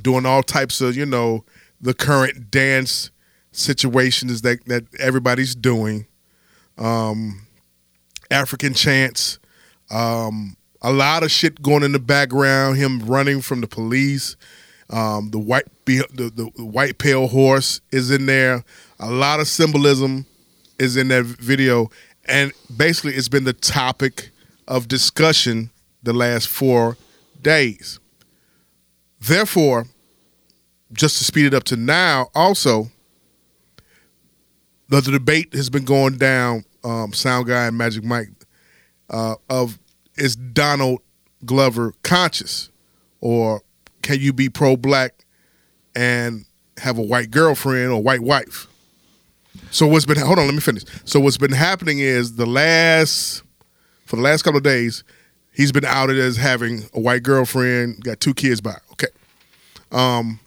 doing all types of, you know, the current dance situations that, that everybody's doing, um, African chants. Um, a lot of shit going in the background. Him running from the police. Um, the white the, the, the white pale horse is in there. A lot of symbolism is in that video, and basically it's been the topic of discussion the last four days. Therefore, just to speed it up to now, also, the debate has been going down, um, Sound Guy and Magic Mike, uh, of is Donald Glover conscious, or can you be pro-black and have a white girlfriend or white wife? So what's been, hold on, let me finish. So what's been happening is the last, for the last couple of days, he's been outed as having a white girlfriend, got two kids by, okay. Um,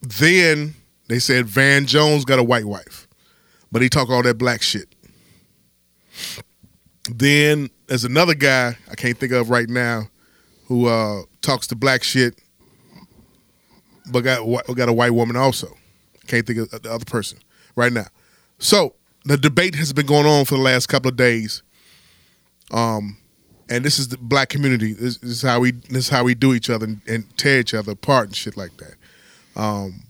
then they said Van Jones got a white wife, but he talk all that black shit. Then there's another guy I can't think of right now who uh, talks the black shit, but got got a white woman also. Can't think of the other person right now. So the debate has been going on for the last couple of days, um, and this is the black community. This, this is how we this is how we do each other and, and tear each other apart and shit like that. Um,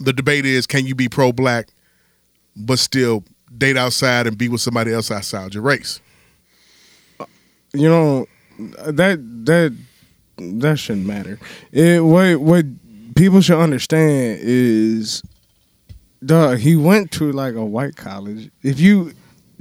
the debate is: can you be pro-black but still date outside and be with somebody else outside your race? You know, that that that shouldn't matter. It what what people should understand is, dog, he went to like a white college. If you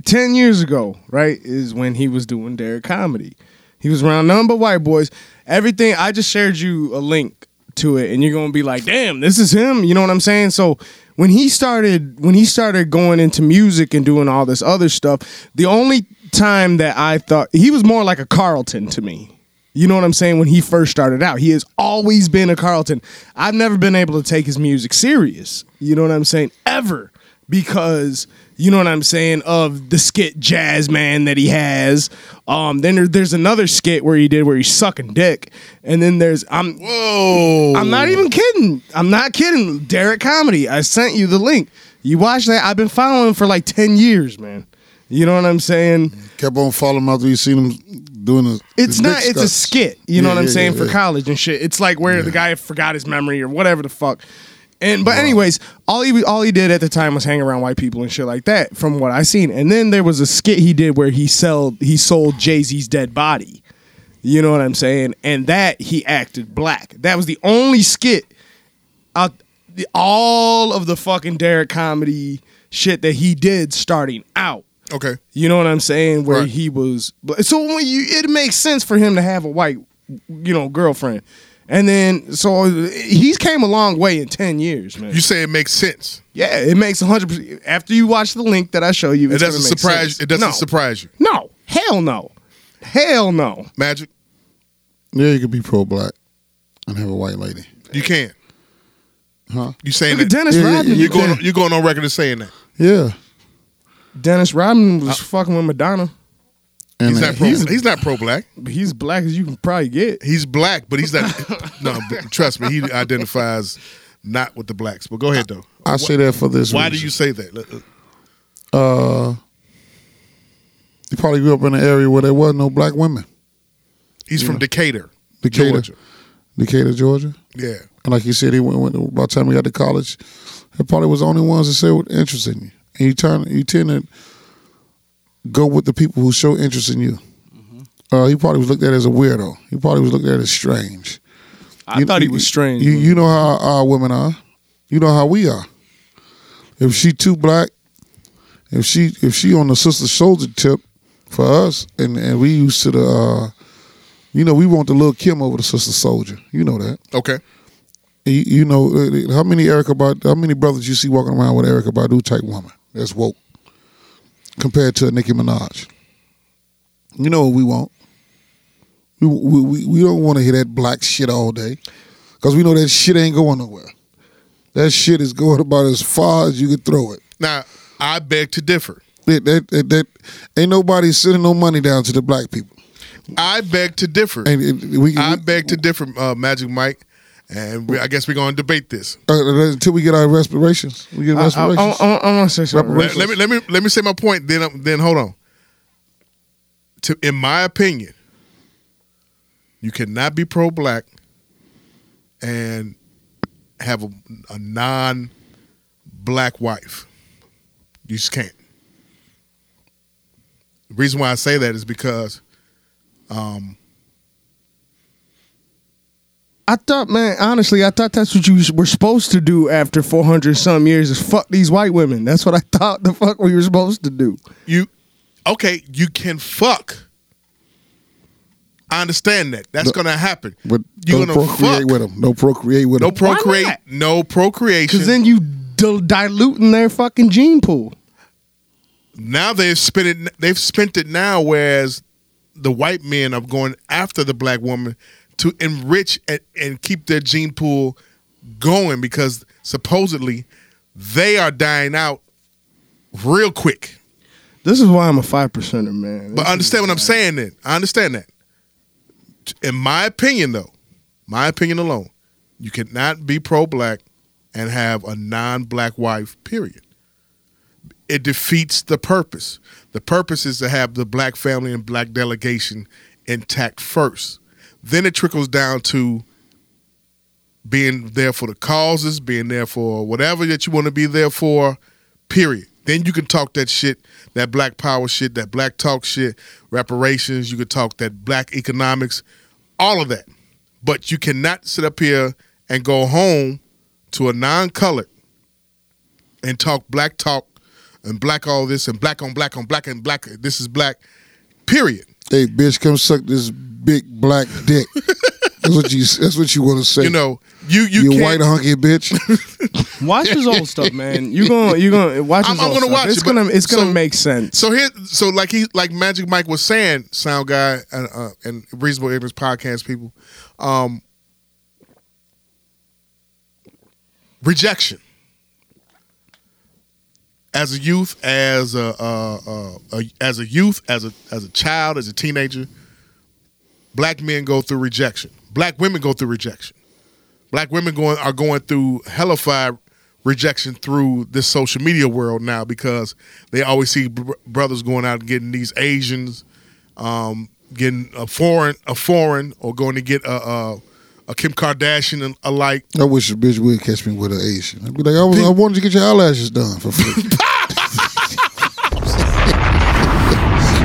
ten years ago, right, is when he was doing Derek Comedy. He was around none but white boys. Everything I just shared you a link to it, and you're gonna be like, damn, this is him. You know what I'm saying? So when he started, when he started going into music and doing all this other stuff, the only time that I thought he was more like a Carlton to me. You know what I'm saying? When he first started out, he has always been a Carlton. I've never been able to take his music serious. You know what I'm saying? Ever. Because, you know what I'm saying, of the skit Jazz Man that he has. Um, then there, there's another skit where he did where he's sucking dick. And then there's, I'm Whoa. I'm not even kidding. I'm not kidding. Derek Comedy. I sent you the link. You watch that. I've been following for like ten years, man. You know what I'm saying? Kept on following him after you seen him doing a, it's not, it's a skit. You yeah, know what I'm yeah, saying? Yeah, for yeah. college and shit. It's like where yeah. the guy forgot his memory or whatever the fuck. And but anyways, all he all he did at the time was hang around white people and shit like that, from what I seen. And then there was a skit he did where he sold he sold Jay-Z's dead body. You know what I'm saying? And that he acted black. That was the only skit out all of the fucking Derek Comedy shit that he did starting out. Okay. You know what I'm saying? Where right. he was so when you it makes sense for him to have a white, you know, girlfriend. And then, so he's came a long way in ten years, man. You say it makes sense. Yeah, it makes one hundred percent. After you watch the link that I show you, it's it doesn't make surprise. Sense. It doesn't no. surprise you. No, hell no, hell no. Magic. Yeah, you could be pro-black and have a white lady. You can, huh? You saying Look that? At Dennis yeah, Rodman. You're going. You're going on record as saying that. Yeah. Dennis Rodman was uh, fucking with Madonna. And he's, uh, not pro, he's, he's not pro-black. But he's black as you can probably get. He's black, but he's not. No, trust me, he identifies not with the blacks. But go ahead, though. I what, say that for this Why reason. Do you say that? Uh, He probably grew up in an area where there was no black women. He's yeah. from Decatur, Decatur, Georgia. Decatur, Georgia? Yeah. And like you said, he went, went, by the time he got to college, he probably was the only ones that said what interested in you. And he, turned, he tended... go with the people who show interest in you. Mm-hmm. Uh, he probably was looked at as a weirdo. He probably was looked at as strange. I you, thought he was strange. You, you know how our women are. You know how we are. If she too black, if she if she on the sister shoulder tip for us, and, and we used to the, uh, you know, we want the little Kim over the sister soldier. You know that. Okay. You, you know, how many Erykah Badu, how many brothers you see walking around with Erykah Badu type woman that's woke? Compared to a Nicki Minaj. You know what we want. We we we don't want to hear that black shit all day. Because we know that shit ain't going nowhere. That shit is going about as far as you can throw it. Now, I beg to differ. That, that, that, that ain't nobody sending no money down to the black people. I beg to differ. And, and we, I we, beg to differ, uh, Magic Mike. And we, I guess we're going to debate this uh, until we get our respirations. We get respirations. I, I, I, I, I want to say something. Let, let me let me let me say my point. Then I'm, then hold on. To, in my opinion, you cannot be pro-black and have a, a non-black wife. You just can't. The reason why I say that is because um, I thought, man, honestly, I thought that's what you were supposed to do after four hundred some years is fuck these white women. That's what I thought the fuck we were supposed to do. You, okay, you can fuck. I understand that. That's no, going to happen. But you're going to procreate fuck. with them. No procreate with them. No procreate. No procreation. Because then you dil- diluting their fucking gene pool. Now they've spent it. They've spent it now, whereas the white men are going after the black woman to enrich and, and keep their gene pool going because supposedly they are dying out real quick. This is why I'm a five percenter, man. This but understand what I'm saying. Then I understand that. In my opinion, though, my opinion alone, you cannot be pro-black and have a non-black wife, period. It defeats the purpose. The purpose is to have the black family and black delegation intact first. Then it trickles down to being there for the causes, being there for whatever that you want to be there for, period. Then you can talk that shit, that black power shit, that black talk shit, reparations. You can talk that black economics, all of that. But you cannot sit up here and go home to a non-colored and talk black talk and black all this and black on black on black and black. This is black, period. Hey, bitch, come suck this big black dick. That's what you. That's what you want to say. You know, you you, you can't. White honky bitch. Watch his old stuff, man. You gonna you gonna watch his I'm, old I'm gonna stuff. Watch it's it, gonna it's so, gonna make sense. So here, so like he like Magic Mike was saying, Sound Guy and, uh, and Reasonable Ignorance Podcast people, um, rejection. As a youth, as a, uh, uh, uh, as a youth, as a as a child, as a teenager, black men go through rejection. Black women go through rejection. Black women going are going through hellified rejection through this social media world now because they always see br- brothers going out and getting these Asians, um, getting a foreign, a foreign, or going to get a, a, a Kim Kardashian alike. I wish a bitch would catch me with an Asian. I'd be like, I, was, I wanted to get your eyelashes done for free.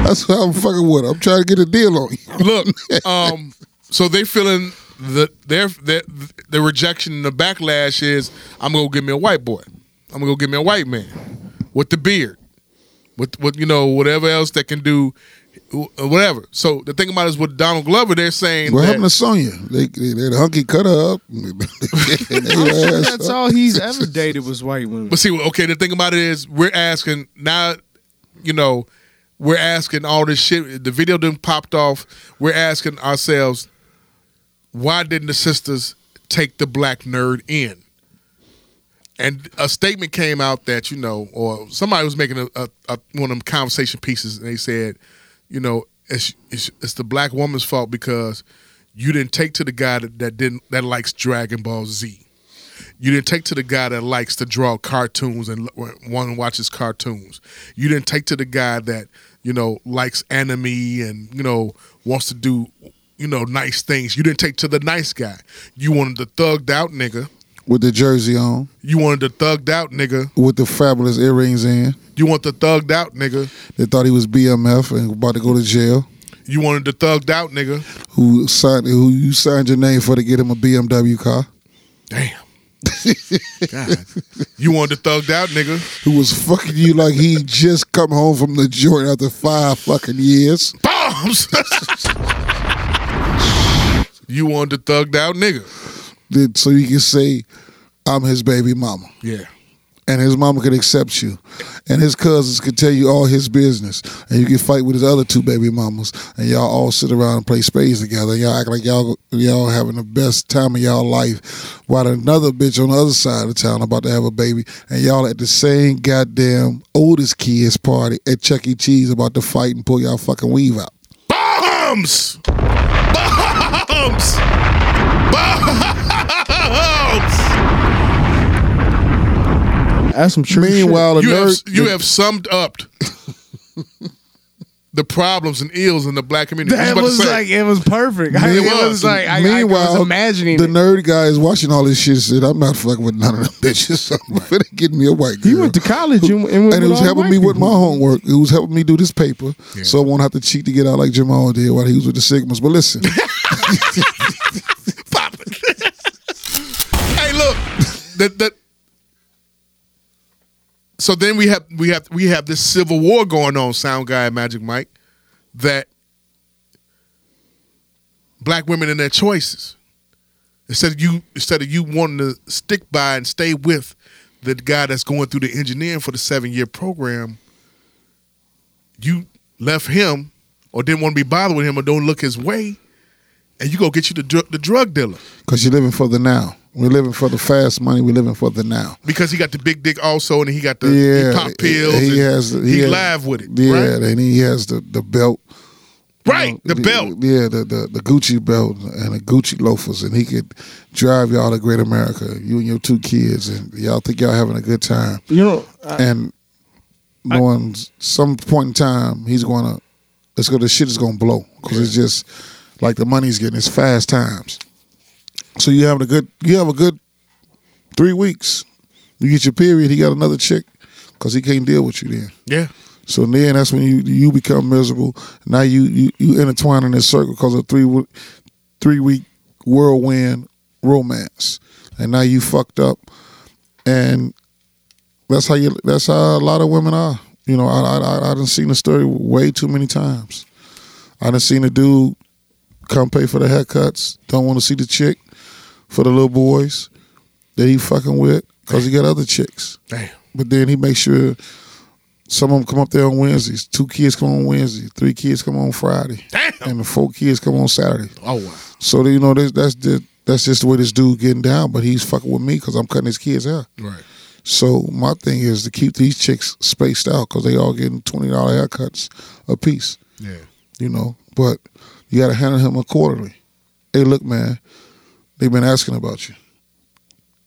That's what I'm fucking with. I'm trying to get a deal on you. Look, um. So they feeling the their the, the rejection and the backlash is I'm gonna go get me a white boy, I'm gonna go get me a white man with the beard, with with you know whatever else that can do, whatever. So the thing about it is with Donald Glover, they're saying what that, happened to Sonya? They they, they the hunky cut her up. That's all he's ever dated was white women. But see, okay, the thing about it is we're asking now, you know, we're asking all this shit. The video done popped off. We're asking ourselves, why didn't the sisters take the black nerd in? And a statement came out that, you know, or somebody was making a, a, a one of them conversation pieces, and they said, you know, it's, it's, it's the black woman's fault because you didn't take to the guy that, that didn't that likes Dragon Ball Z. You didn't take to the guy that likes to draw cartoons and one watches cartoons. You didn't take to the guy that, you know, likes anime and, you know, wants to do, you know, nice things. You didn't take to the nice guy. You wanted the thugged out nigga. With the jersey on. You wanted the thugged out nigga. With the fabulous earrings in. You want the thugged out nigga. They thought he was B M F and about to go to jail. You wanted the thugged out nigga. Who signed, who you signed your name for to get him a B M W car. Damn. God. You wanted the thugged out nigga who was fucking you like he just come home from the joint after five fucking years. Bombs. You wanted the thugged out nigga so you can say I'm his baby mama. Yeah. And his mama could accept you, and his cousins could tell you all his business, and you could fight with his other two baby mamas, and y'all all sit around and play spades together. Y'all act like y'all y'all having the best time of y'all life, while another bitch on the other side of town about to have a baby, and y'all at the same goddamn oldest kids party at Chuck E. Cheese about to fight and pull y'all fucking weave out. Bombs! Bombs! Bombs! That's some true. Meanwhile, shit. A nerd, you have, you have summed up the problems and ills in the black community. That was, was say, like, it was perfect. I mean, it was like, I, meanwhile, I was imagining the it. Nerd guy is watching all this shit and said, I'm not fucking with none of them bitches. So I'm right. finna get me a white girl. He went to college who, and, and went and it was helping me people. with my homework. It was helping me do this paper yeah. so I won't have to cheat to get out like Jamal did while he was with the Sigmas. But listen. Pop it. Hey, look. That that. So then we have we have we have this civil war going on, Sound Guy and Magic Mike, that black women and their choices. Instead of you instead of you wanting to stick by and stay with the guy that's going through the engineering for the seven year program, you left him or didn't want to be bothered with him or don't look his way, and you go get you the dr- the drug dealer. Because you're living for the now. We're living for the fast money. We're living for the now. Because he got the big dick also, and he got the yeah, he pop pills. He, he has. He, he live with it. Yeah, right? And he has the, the belt. Right, you know, the belt. Yeah, the, the the Gucci belt and the Gucci loafers, and he could drive y'all to Great America. You and your two kids, and y'all think y'all having a good time. You know, I, and knowing I, some point in time he's gonna, it's gonna, the shit is gonna blow because it's just like the money's getting. It's fast times. So you having a good, you have a good three weeks. You get your period. He got another chick because he can't deal with you then. Yeah. So then that's when you you become miserable. Now you you, you intertwine in this circle because of three three week whirlwind romance, and now you fucked up, and that's how you that's how a lot of women are. You know, I I I done seen the story way too many times. I done seen a dude come pay for the haircuts. Don't want to see the chick. For the little boys that he fucking with, because he got other chicks. Damn. But then he makes sure some of them come up there on Wednesdays. Two kids come on Wednesday. Three kids come on Friday. Damn. And the four kids come on Saturday. Oh, wow. So, you know, that's that's just, that's just the way this dude getting down, but he's fucking with me because I'm cutting his kids out. Right. So my thing is to keep these chicks spaced out because they all getting twenty dollars haircuts a piece. Yeah. You know, but you got to handle him accordingly. Hey, look, man. They've been asking about you.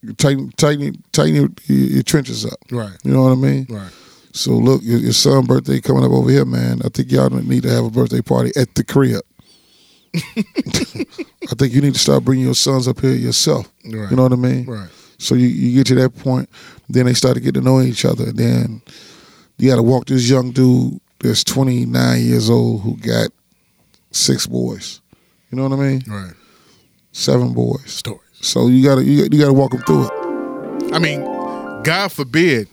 You're tighten, tighten, tighten your, your, your trenches up. Right. You know what I mean? Right. So look, your, your son's birthday coming up over here, man. I think y'all need to have a birthday party at the crib. I think you need to start bringing your sons up here yourself. Right. You know what I mean? Right. So you, you get to that point, then they start to get to know each other. And then you got to walk this young dude that's twenty-nine years old who got six boys. You know what I mean? Right. Seven boys. Stories. So you gotta you, you gotta walk them through it. I mean, God forbid,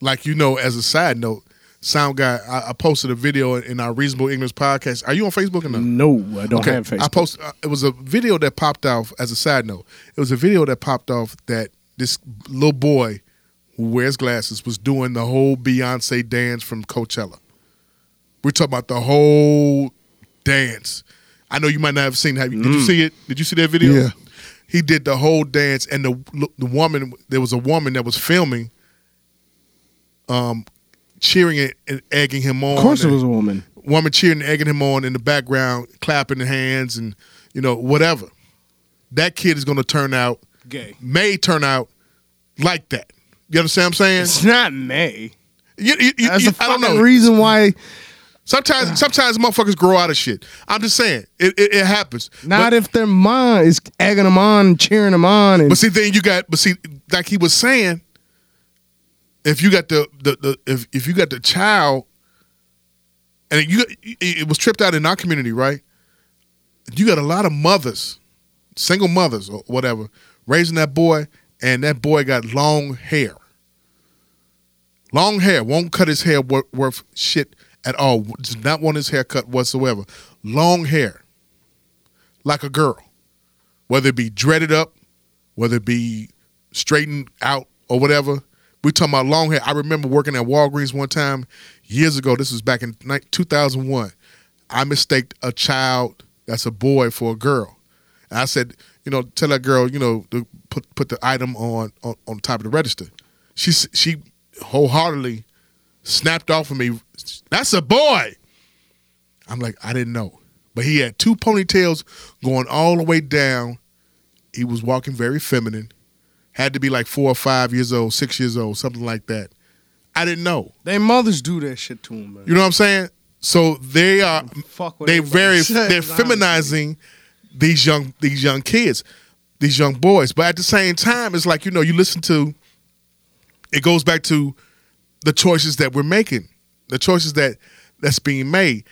like you know, as a side note, Sound Guy, I, I posted a video in our Reasonable Ignorance podcast. Are you on Facebook or not? No, I don't okay. have Facebook. I post. Uh, it was a video that popped off as a side note. It was a video that popped off that this little boy who wears glasses was doing the whole Beyonce dance from Coachella. We're talking about the whole dance. I know you might not have seen it. Did you see it? Did you see that video? Yeah. He did the whole dance, and the the woman, there was a woman that was filming, um, cheering it and egging him on. Of course it was a woman. Woman cheering and egging him on in the background, clapping the hands and, you know, whatever. That kid is going to turn out, gay. may turn out like that. You understand what I'm saying? It's not may. You, you, you, That's you, the I don't know. reason why... Sometimes, sometimes motherfuckers grow out of shit. I'm just saying, it it, it happens. Not but, if their mom is egging them on, cheering them on. And but see, then you got, but see, like he was saying, if you got the the, the if if you got the child, and you it was tripped out in our community, right? You got a lot of mothers, single mothers or whatever, raising that boy, and that boy got long hair. Long hair won't cut his hair worth, worth shit. At all. Does not want his haircut whatsoever. Long hair. Like a girl. Whether it be dreaded up, whether it be straightened out or whatever. We're talking about long hair. I remember working at Walgreens one time years ago. This was back in two thousand one. I mistaked a child that's a boy for a girl. And I said, you know, tell that girl, you know, to put put the item on, on, on top of the register. She, she wholeheartedly snapped off of me. That's a boy. I'm like, I didn't know. But he had two ponytails going all the way down. He was walking very feminine. Had to be like four or five years old, six years old, something like that. I didn't know. Their mothers do that shit to him, man. You know what I'm saying? So they are they very says, they're feminizing these young these young kids, these young boys. But at the same time, it's like, you know, you listen to it goes back to the choices that we're making, the choices that that's being made.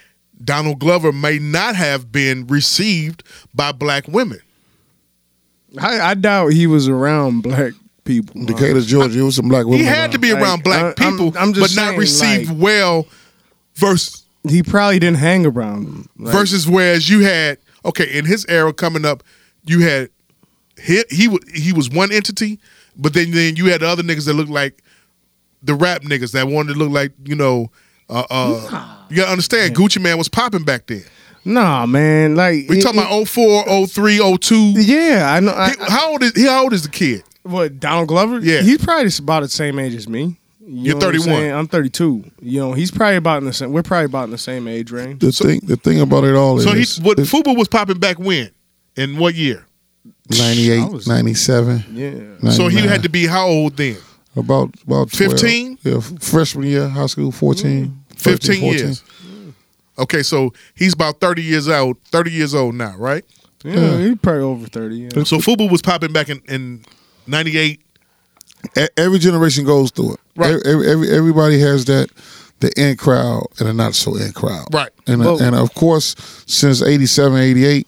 Donald Glover may not have been received by black women. I, I doubt he was around black people. Decatur, Georgia, it was some black women. He had to be around like, black people, I, I'm, I'm just but saying, not received like, well. Versus he probably didn't hang around them. Like, versus whereas you had okay in his era coming up, you had he he he was one entity, but then then you had the other niggas that looked like the rap niggas that wanted to look like you know. Uh, uh, nah, you gotta understand, man. Gucci Man was popping back then. Nah, man, like we talking it, about oh four, oh three, oh two. Yeah, I know. I, he, how old is how old is the kid? What, Donald Glover? Yeah, he's probably about the same age as me. You You're thirty-one. I'm, I'm thirty-two. You know, he's probably about in the same. We're probably about in the same age range. The so, thing, the thing about it all so is, so what FUBU was popping back when? In what year? ninety-eight, ninety-seven. Yeah. ninety-nine. So he had to be how old then? About about fifteen? Yeah, freshman year, high school, fourteen. Mm. fifteen, fourteen years. Mm. Okay, so he's about thirty years old, thirty years old now, right? Yeah, yeah. He's probably over thirty. Yeah. So FUBU was popping back in, in ninety-eight. Every generation goes through it. Right. Every, every, everybody has that, the in crowd and the not so in crowd. Right. And, well, and of course, since eighty-seven, eighty-eight,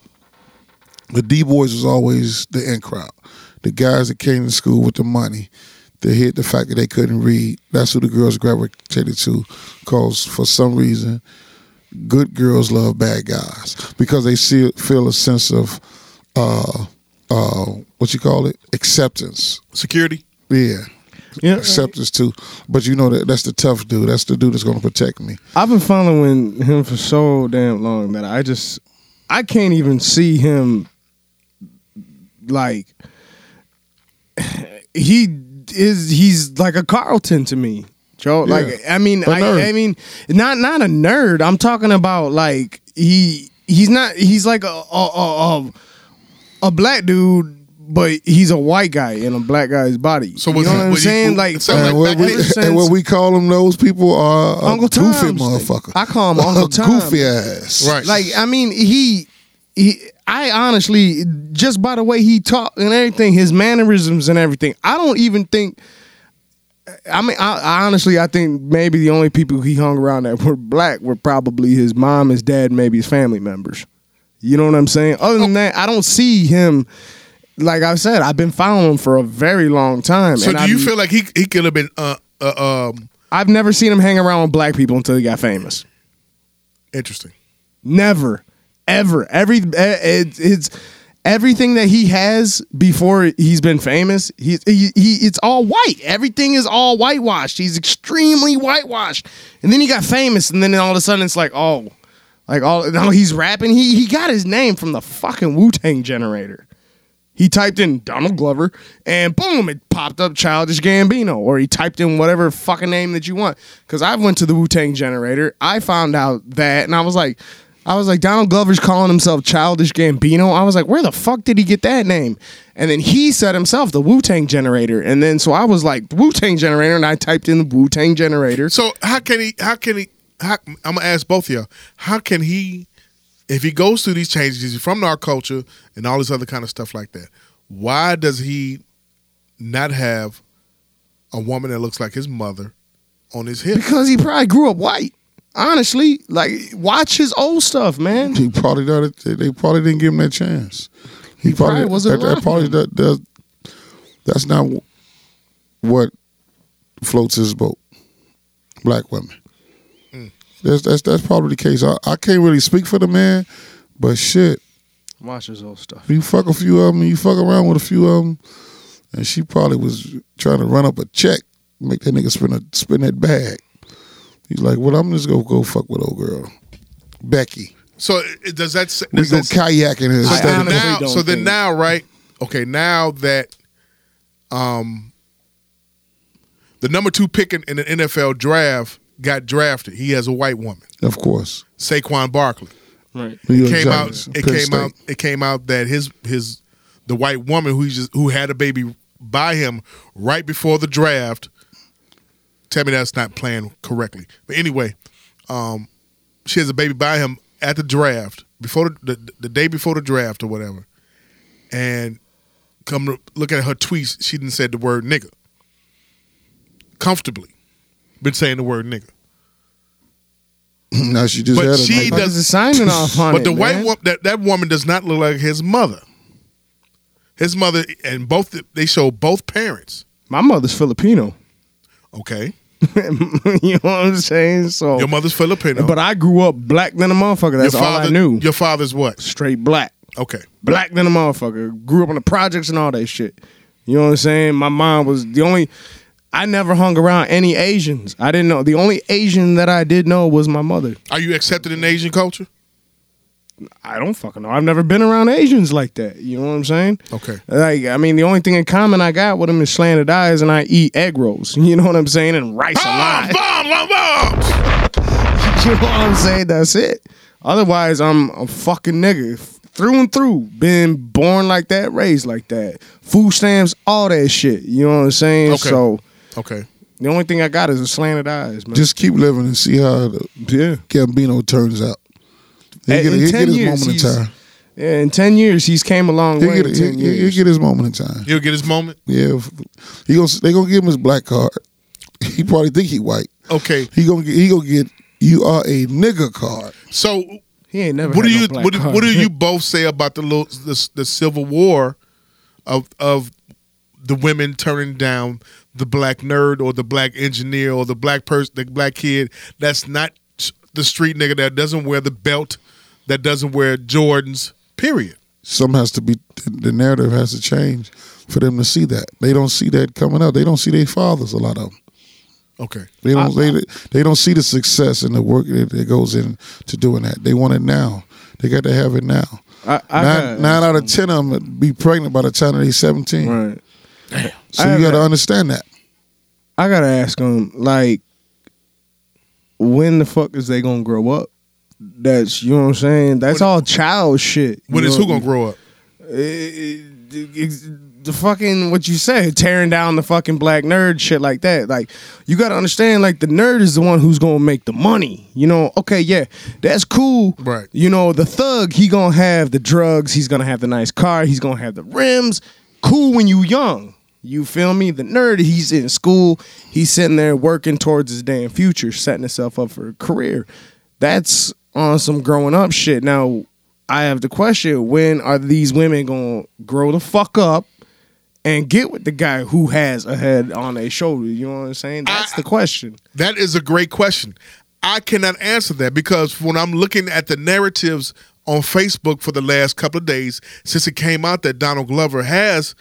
the D-boys was always the in crowd. The guys that came to school with the money. They hid the fact that they couldn't read. That's who the girls gravitated to, because for some reason, good girls love bad guys because they see, feel a sense of uh, uh, what you call it, acceptance, security. Yeah, yeah, acceptance too. But you know that that's the tough dude. That's the dude that's going to protect me. I've been following him for so damn long that I just I can't even see him like he. Is he's like a Carlton to me, Joe? Yeah. Like I mean, I, I mean, not not a nerd. I'm talking about like he he's not he's like a a, a, a black dude, but he's a white guy in a black guy's body. So you know what I'm saying? Like, and what we, and what we call them, those people are a Uncle Tom's goofy motherfucker. I call him Uncle Tom. Goofy ass. Right. Like I mean, he he. I honestly, just by the way he talked and everything, his mannerisms and everything, I don't even think, I mean, I, I honestly, I think maybe the only people he hung around that were black were probably his mom, his dad, maybe his family members. You know what I'm saying? Other than that, I don't see him, like I said, I've been following him for a very long time. So and do I've, you feel like he, he could have been, uh, uh, um... I've never seen him hang around with black people until he got famous. Interesting. Never. Ever, every it's, it's everything that he has before he's been famous. He, he he it's all white. Everything is all whitewashed. He's extremely whitewashed, and then he got famous, and then all of a sudden it's like oh, like all now he's rapping. He he got his name from the fucking Wu-Tang generator. He typed in Donald Glover, and boom, it popped up Childish Gambino, or he typed in whatever fucking name that you want. Because I went to the Wu-Tang generator, I found out that, and I was like. I was like, Donald Glover's calling himself Childish Gambino. I was like, where the fuck did he get that name? And then he said himself, the Wu-Tang Generator. And then so I was like, Wu-Tang Generator, and I typed in the Wu-Tang Generator. So how can he, how can he, how, I'm going to ask both of y'all, how can he, if he goes through these changes, he's from our culture and all this other kind of stuff like that, why does he not have a woman that looks like his mother on his hip? Because he probably grew up white. Honestly, like, watch his old stuff, man. He probably done it. They probably didn't give him that chance. He, he probably, probably wasn't. That, that probably does, does, that's not what floats his boat. Black women. Mm. That's that's that's probably the case. I, I can't really speak for the man, but shit. Watch his old stuff. You fuck a few of them, and you fuck around with a few of them, and she probably was trying to run up a check, make that nigga spin a spin that bag. He's like, well, I'm just gonna go fuck with old girl, Becky. So does that? Does we go kayaking his. So then, now, so then now, right? Okay, now that, um, the number two pick in, in the N F L draft got drafted. He has a white woman, of course. Saquon Barkley. Right. It came out. It came out. It came out that his his the white woman who just who had a baby by him right before the draft. Tell me that's not planned correctly. But anyway, um, she has a baby by him at the draft, before the, the, the day before the draft or whatever. And come to look at her tweets, she didn't say the word nigga. Comfortably been saying the word nigga. No, she just but had she does a signing off on but it. But the man. white woman, that, that woman does not look like his mother. His mother and both they show both parents. My mother's Filipino. Okay. You know what I'm saying? So your mother's Filipino. But I grew up black than a motherfucker. That's father, all I knew. Your father's what? Straight black. Okay. Black than a motherfucker. Grew up on the projects and all that shit. You know what I'm saying? My mom was the only. I never hung around any Asians. I didn't know. The only Asian that I did know was my mother. Are you accepted in Asian culture? I don't fucking know. I've never been around Asians like that. You know what I'm saying? Okay. Like, I mean, the only thing in common I got with them is slanted eyes and I eat egg rolls. You know what I'm saying? And rice a lot. You know what I'm saying? That's it. Otherwise, I'm a fucking nigga. Through and through. Been born like that, raised like that. Food stamps, all that shit. You know what I'm saying? Okay. So, okay. The only thing I got is a slanted eyes, man. Just keep living and see how the yeah. Gambino turns out. He'll get, in he'll ten get his years, moment in time. Yeah, in ten years, he's came a long he'll way. Get, he'll, years. he'll get his moment in time. He'll get his moment? Yeah. He gonna, they going to give him his black card. He probably think he white. Okay. He going to he gonna get, you are a nigga card. So, he ain't never what do no you what, what do you both say about the, little, the the Civil War of of the women turning down the black nerd or the black engineer or the black person, the black kid that's not the street nigga that doesn't wear the belt, that doesn't wear Jordans, period. Some has to be, the narrative has to change for them to see that. They don't see that coming out. They don't see their fathers, a lot of them. Okay. They don't I, they, they don't see the success and the work that, that goes into doing that. They want it now. They got to have it now. I, I nine, got, nine out of ten of them be pregnant by the time they're seventeen. Right. Damn. So I you got to understand that. I got to ask them, like, when the fuck is they going to grow up? That's, you know what I'm saying? That's when, all child shit. When is know? Who gonna grow up? It, it, it, the fucking, what you said, tearing down the fucking black nerd shit like that. Like, you gotta understand, like, the nerd is the one who's gonna make the money. You know, okay, yeah, that's cool. Right. You know, the thug, he gonna have the drugs, he's gonna have the nice car, he's gonna have the rims. Cool when you young. You feel me? The nerd, he's in school, he's sitting there working towards his damn future, setting himself up for a career. That's on some growing up shit. Now, I have the question, when are these women gonna grow the fuck up and get with the guy who has a head on their shoulder? You know what I'm saying? That's I, the question. That is a great question. I cannot answer that because when I'm looking at the narratives on Facebook for the last couple of days, since it came out that Donald Glover has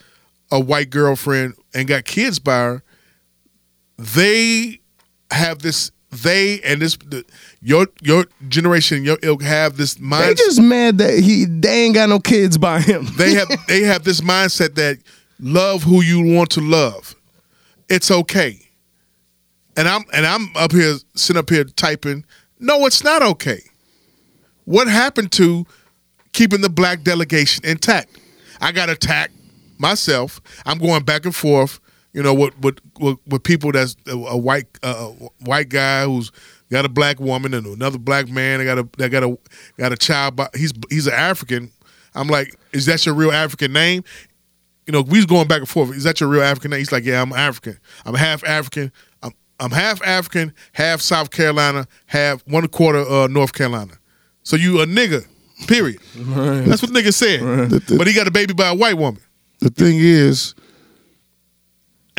a white girlfriend and got kids by her, they have this... They and this the, your your generation your ilk have this mindset. They just mad that he they ain't got no kids by him. They have they have this mindset that love who you want to love. It's okay. And I'm and I'm up here sitting up here typing. No, it's not okay. What happened to keeping the black delegation intact? I got attacked myself. I'm going back and forth. You know, with with, with with people that's a white uh, white guy who's got a black woman and another black man that got a that got a got a child. By, he's he's an African. I'm like, is that your real African name? You know, we was going back and forth. Is that your real African name? He's like, yeah, I'm African. I'm half African. I'm I'm half African, half South Carolina, half one quarter uh, North Carolina. So you a nigga, period. Right. That's what nigga said. Right. The, the, but he got a baby by a white woman. The thing is.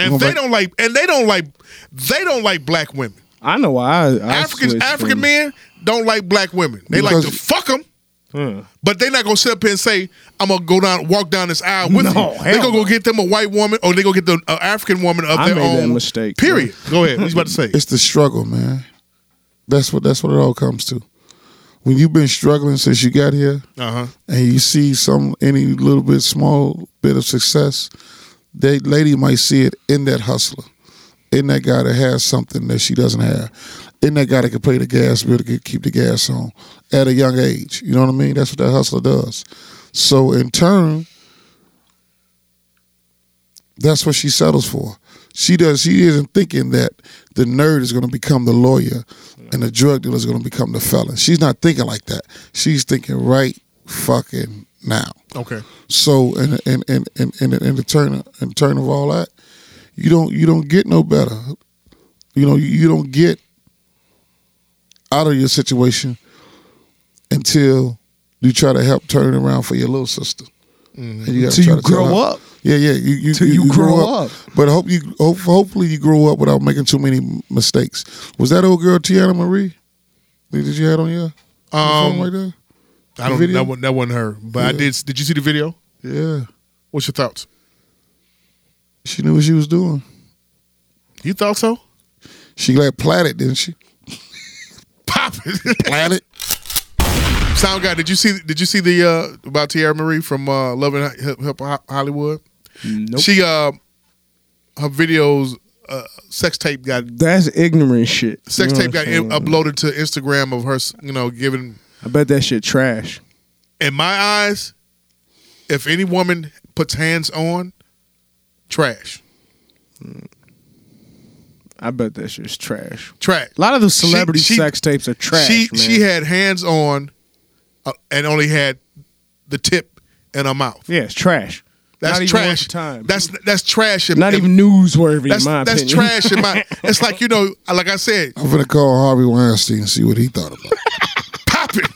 And they don't like, and they don't like, they don't like black women. I know why. I, I Africans, African from... men don't like black women. They because... like to fuck them, huh. But they're not gonna sit up here and say, "I'm gonna go down, walk down this aisle with no, you." They gonna go get them a white woman, or they gonna get the uh, African woman of I their made own. That mistake. Period. Man. Go ahead. What you about to say? It's the struggle, man. That's what. That's what it all comes to. When you've been struggling since you got here, uh-huh. and you see some any little bit, small bit of success. That lady might see it in that hustler, in that guy that has something that she doesn't have, in that guy that can pay the gas bill to keep the gas on at a young age. You know what I mean? That's what that hustler does. So in turn, that's what she settles for. She does. She isn't thinking that the nerd is going to become the lawyer and the drug dealer is going to become the felon. She's not thinking like that. She's thinking right fucking now. Okay. So in in in in in, in the turn in turn of all that, you don't you don't get no better. You know, you don't get out of your situation until you try to help turn it around for your little sister. Mm-hmm. And you gotta try to grow up. Yeah, yeah. You, you, Till you, you grow, grow up. up. But hope you, hope, hopefully you grow up without making too many mistakes. Was that old girl Tiana Marie? Did you have on your phone right there? The I don't know. That, that wasn't her. But yeah. I did. Did you see the video? Yeah. What's your thoughts? She knew what she was doing. You thought so? She let Platt it, didn't she? Pop it. Platt it. Sound guy, did you see? Did you see the uh, about Tiara Marie from uh, Love and Hip Hop Hollywood? Nope. She uh, her videos, uh, sex tape got that's ignorant shit. Sex you know tape got in, uploaded to Instagram of her, you know, giving. I bet that shit trash. In my eyes, if any woman puts hands on, trash. Mm. I bet that shit's trash. Trash. A lot of the celebrity she, she, sex tapes are trash. She man. she had hands on. Uh, and only had the tip in her mouth. Yeah, it's trash. That's Not trash. Even time. That's that's trash. In, Not in, even newsworthy. That's, in my that's opinion. Trash. In my, it's like you know, like I said, I'm gonna call Harvey Weinstein and see what he thought about it. Pop it.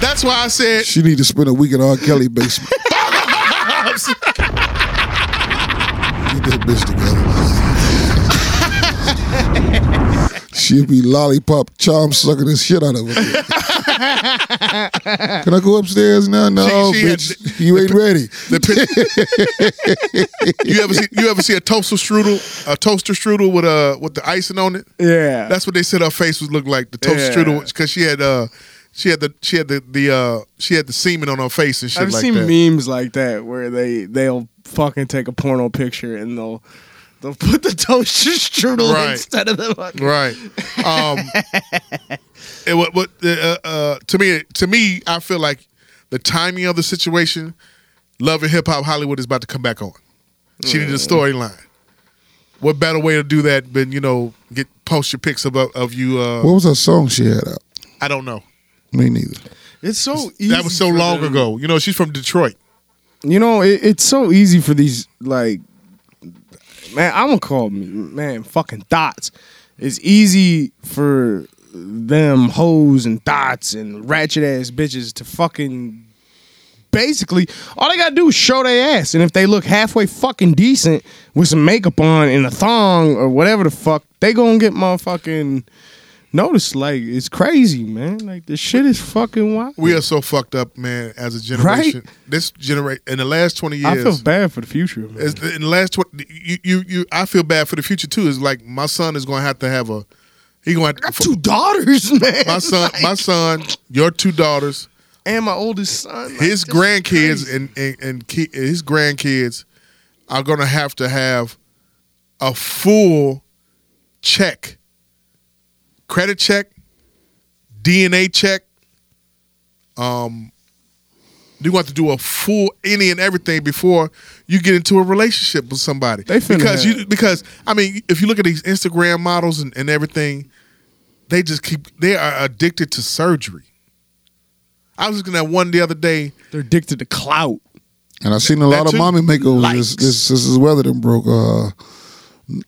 That's why I said she need to spend a week in R. Kelly basement. Get that bitch together. She'd be lollipop charm sucking this shit out of her. Can I go upstairs now? No, she, she bitch. The, you ain't the, ready. The, you ever see? You ever see a toaster strudel? A toaster strudel with a with the icing on it? Yeah, that's what they said her face was look like. The toaster yeah. strudel because she had uh she had the she had the the uh, she had the semen on her face and shit. I've like seen that. memes like that where they they'll fucking take a porno picture and they'll. They'll put the toaster strudel right. instead of the fucking right. Um, it what what uh, uh, to me to me I feel like the timing of the situation, Love and Hip Hop Hollywood is about to come back on. She mm. needed a storyline. What better way to do that than you know get post your pics of of you? Uh, what was that song she had out? I don't know. Me neither. It's so it's, easy that was so long them. ago. You know she's from Detroit. You know it, it's so easy for these like. Man, I'm gonna call me man fucking thoughts. It's easy for them hoes and thoughts and ratchet ass bitches to fucking basically all they gotta do is show their ass, and if they look halfway fucking decent with some makeup on and a thong or whatever the fuck, they gonna get motherfucking noticed. Like it's crazy, man. Like this shit is fucking wild. We are so fucked up, man, as a generation. Right? This generation in the last twenty years. I feel bad for the future, man. In the last twenty, you, you, you, I feel bad for the future too. It's like my son is gonna have to have a. He gonna have I got to, two daughters, man. My son, like, my son, your two daughters, and my oldest son. Like, his grandkids and and, and ki- his grandkids are gonna have to have a full check. Credit check, D N A check. Um, you want to do a full any and everything before you get into a relationship with somebody. They because have. you because I mean, if you look at these Instagram models and, and everything, they just keep they are addicted to surgery. I was looking at one the other day. They're addicted to clout, and I've seen a lot that of too? mommy makeovers. This, this, this is weather them broke. Uh, a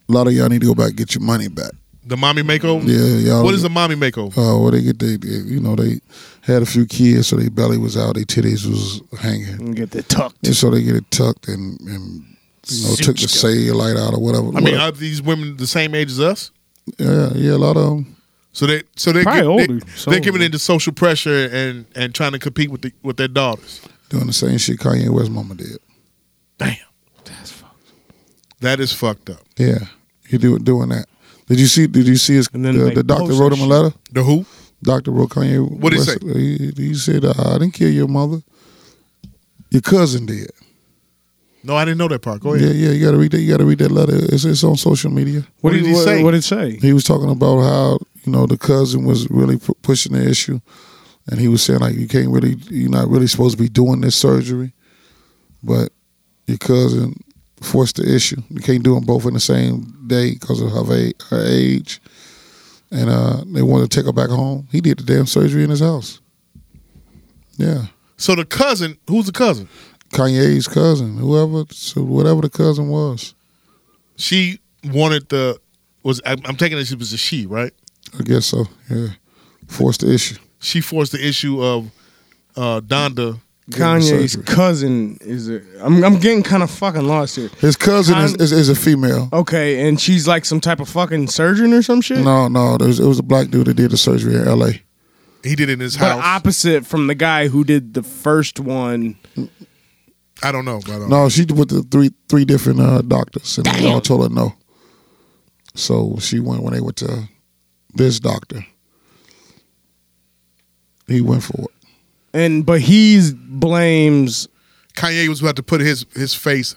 lot of y'all need to go back and get your money back. The mommy makeover? Yeah, y'all. What is a mommy makeover? Oh, uh, well, they get they, they, you know, they had a few kids, so their belly was out, their titties was hanging. And get that tucked. And so they get it tucked and, and you know, Zinched took the cellulite out or whatever. I whatever. mean, are these women the same age as us? Yeah, yeah, a lot of them. So they, so they, get, older, they so they're giving into social pressure and, and trying to compete with the, with their daughters. Doing the same shit Kanye West's mama did. Damn, that's fucked. That is fucked up. Yeah, you do doing that. Did you see? Did you see his? The, the doctor wrote him a letter. The who? Doctor wrote Kanye. What did he say? He, he said, uh, "I didn't kill your mother. Your cousin did." No, I didn't know that part. Go ahead. Yeah, yeah. You gotta read that. You gotta read that letter. It's, it's on social media. What, what did he what, say? What did it say? He was talking about how you know the cousin was really p- pushing the issue, and he was saying like you can't really, you're not really supposed to be doing this surgery, but your cousin. Force the issue. You can't do them both in the same day because of her age. and uh, they wanted to take her back home. He did the damn surgery in his house. Yeah. So the cousin, who's the cousin? Kanye's cousin, whoever, so whatever the cousin was. She wanted the, was I'm taking it she was a she, right? I guess so, yeah. Forced the issue. She forced the issue of uh, Donda. Kanye's cousin is a, I'm, I'm getting kind of fucking lost here. His cousin Con- is, is, is a female. Okay, and she's like some type of fucking surgeon or some shit? No, no, there was, it was a black dude that did the surgery in L A. He did it in his house. The opposite from the guy who did the first one. I don't know. But I don't no, know. She went to three three different uh, doctors, and Damn. they all told her no. So she went when they went to this doctor. He went for it. And but he blames Kanye was about to put his his face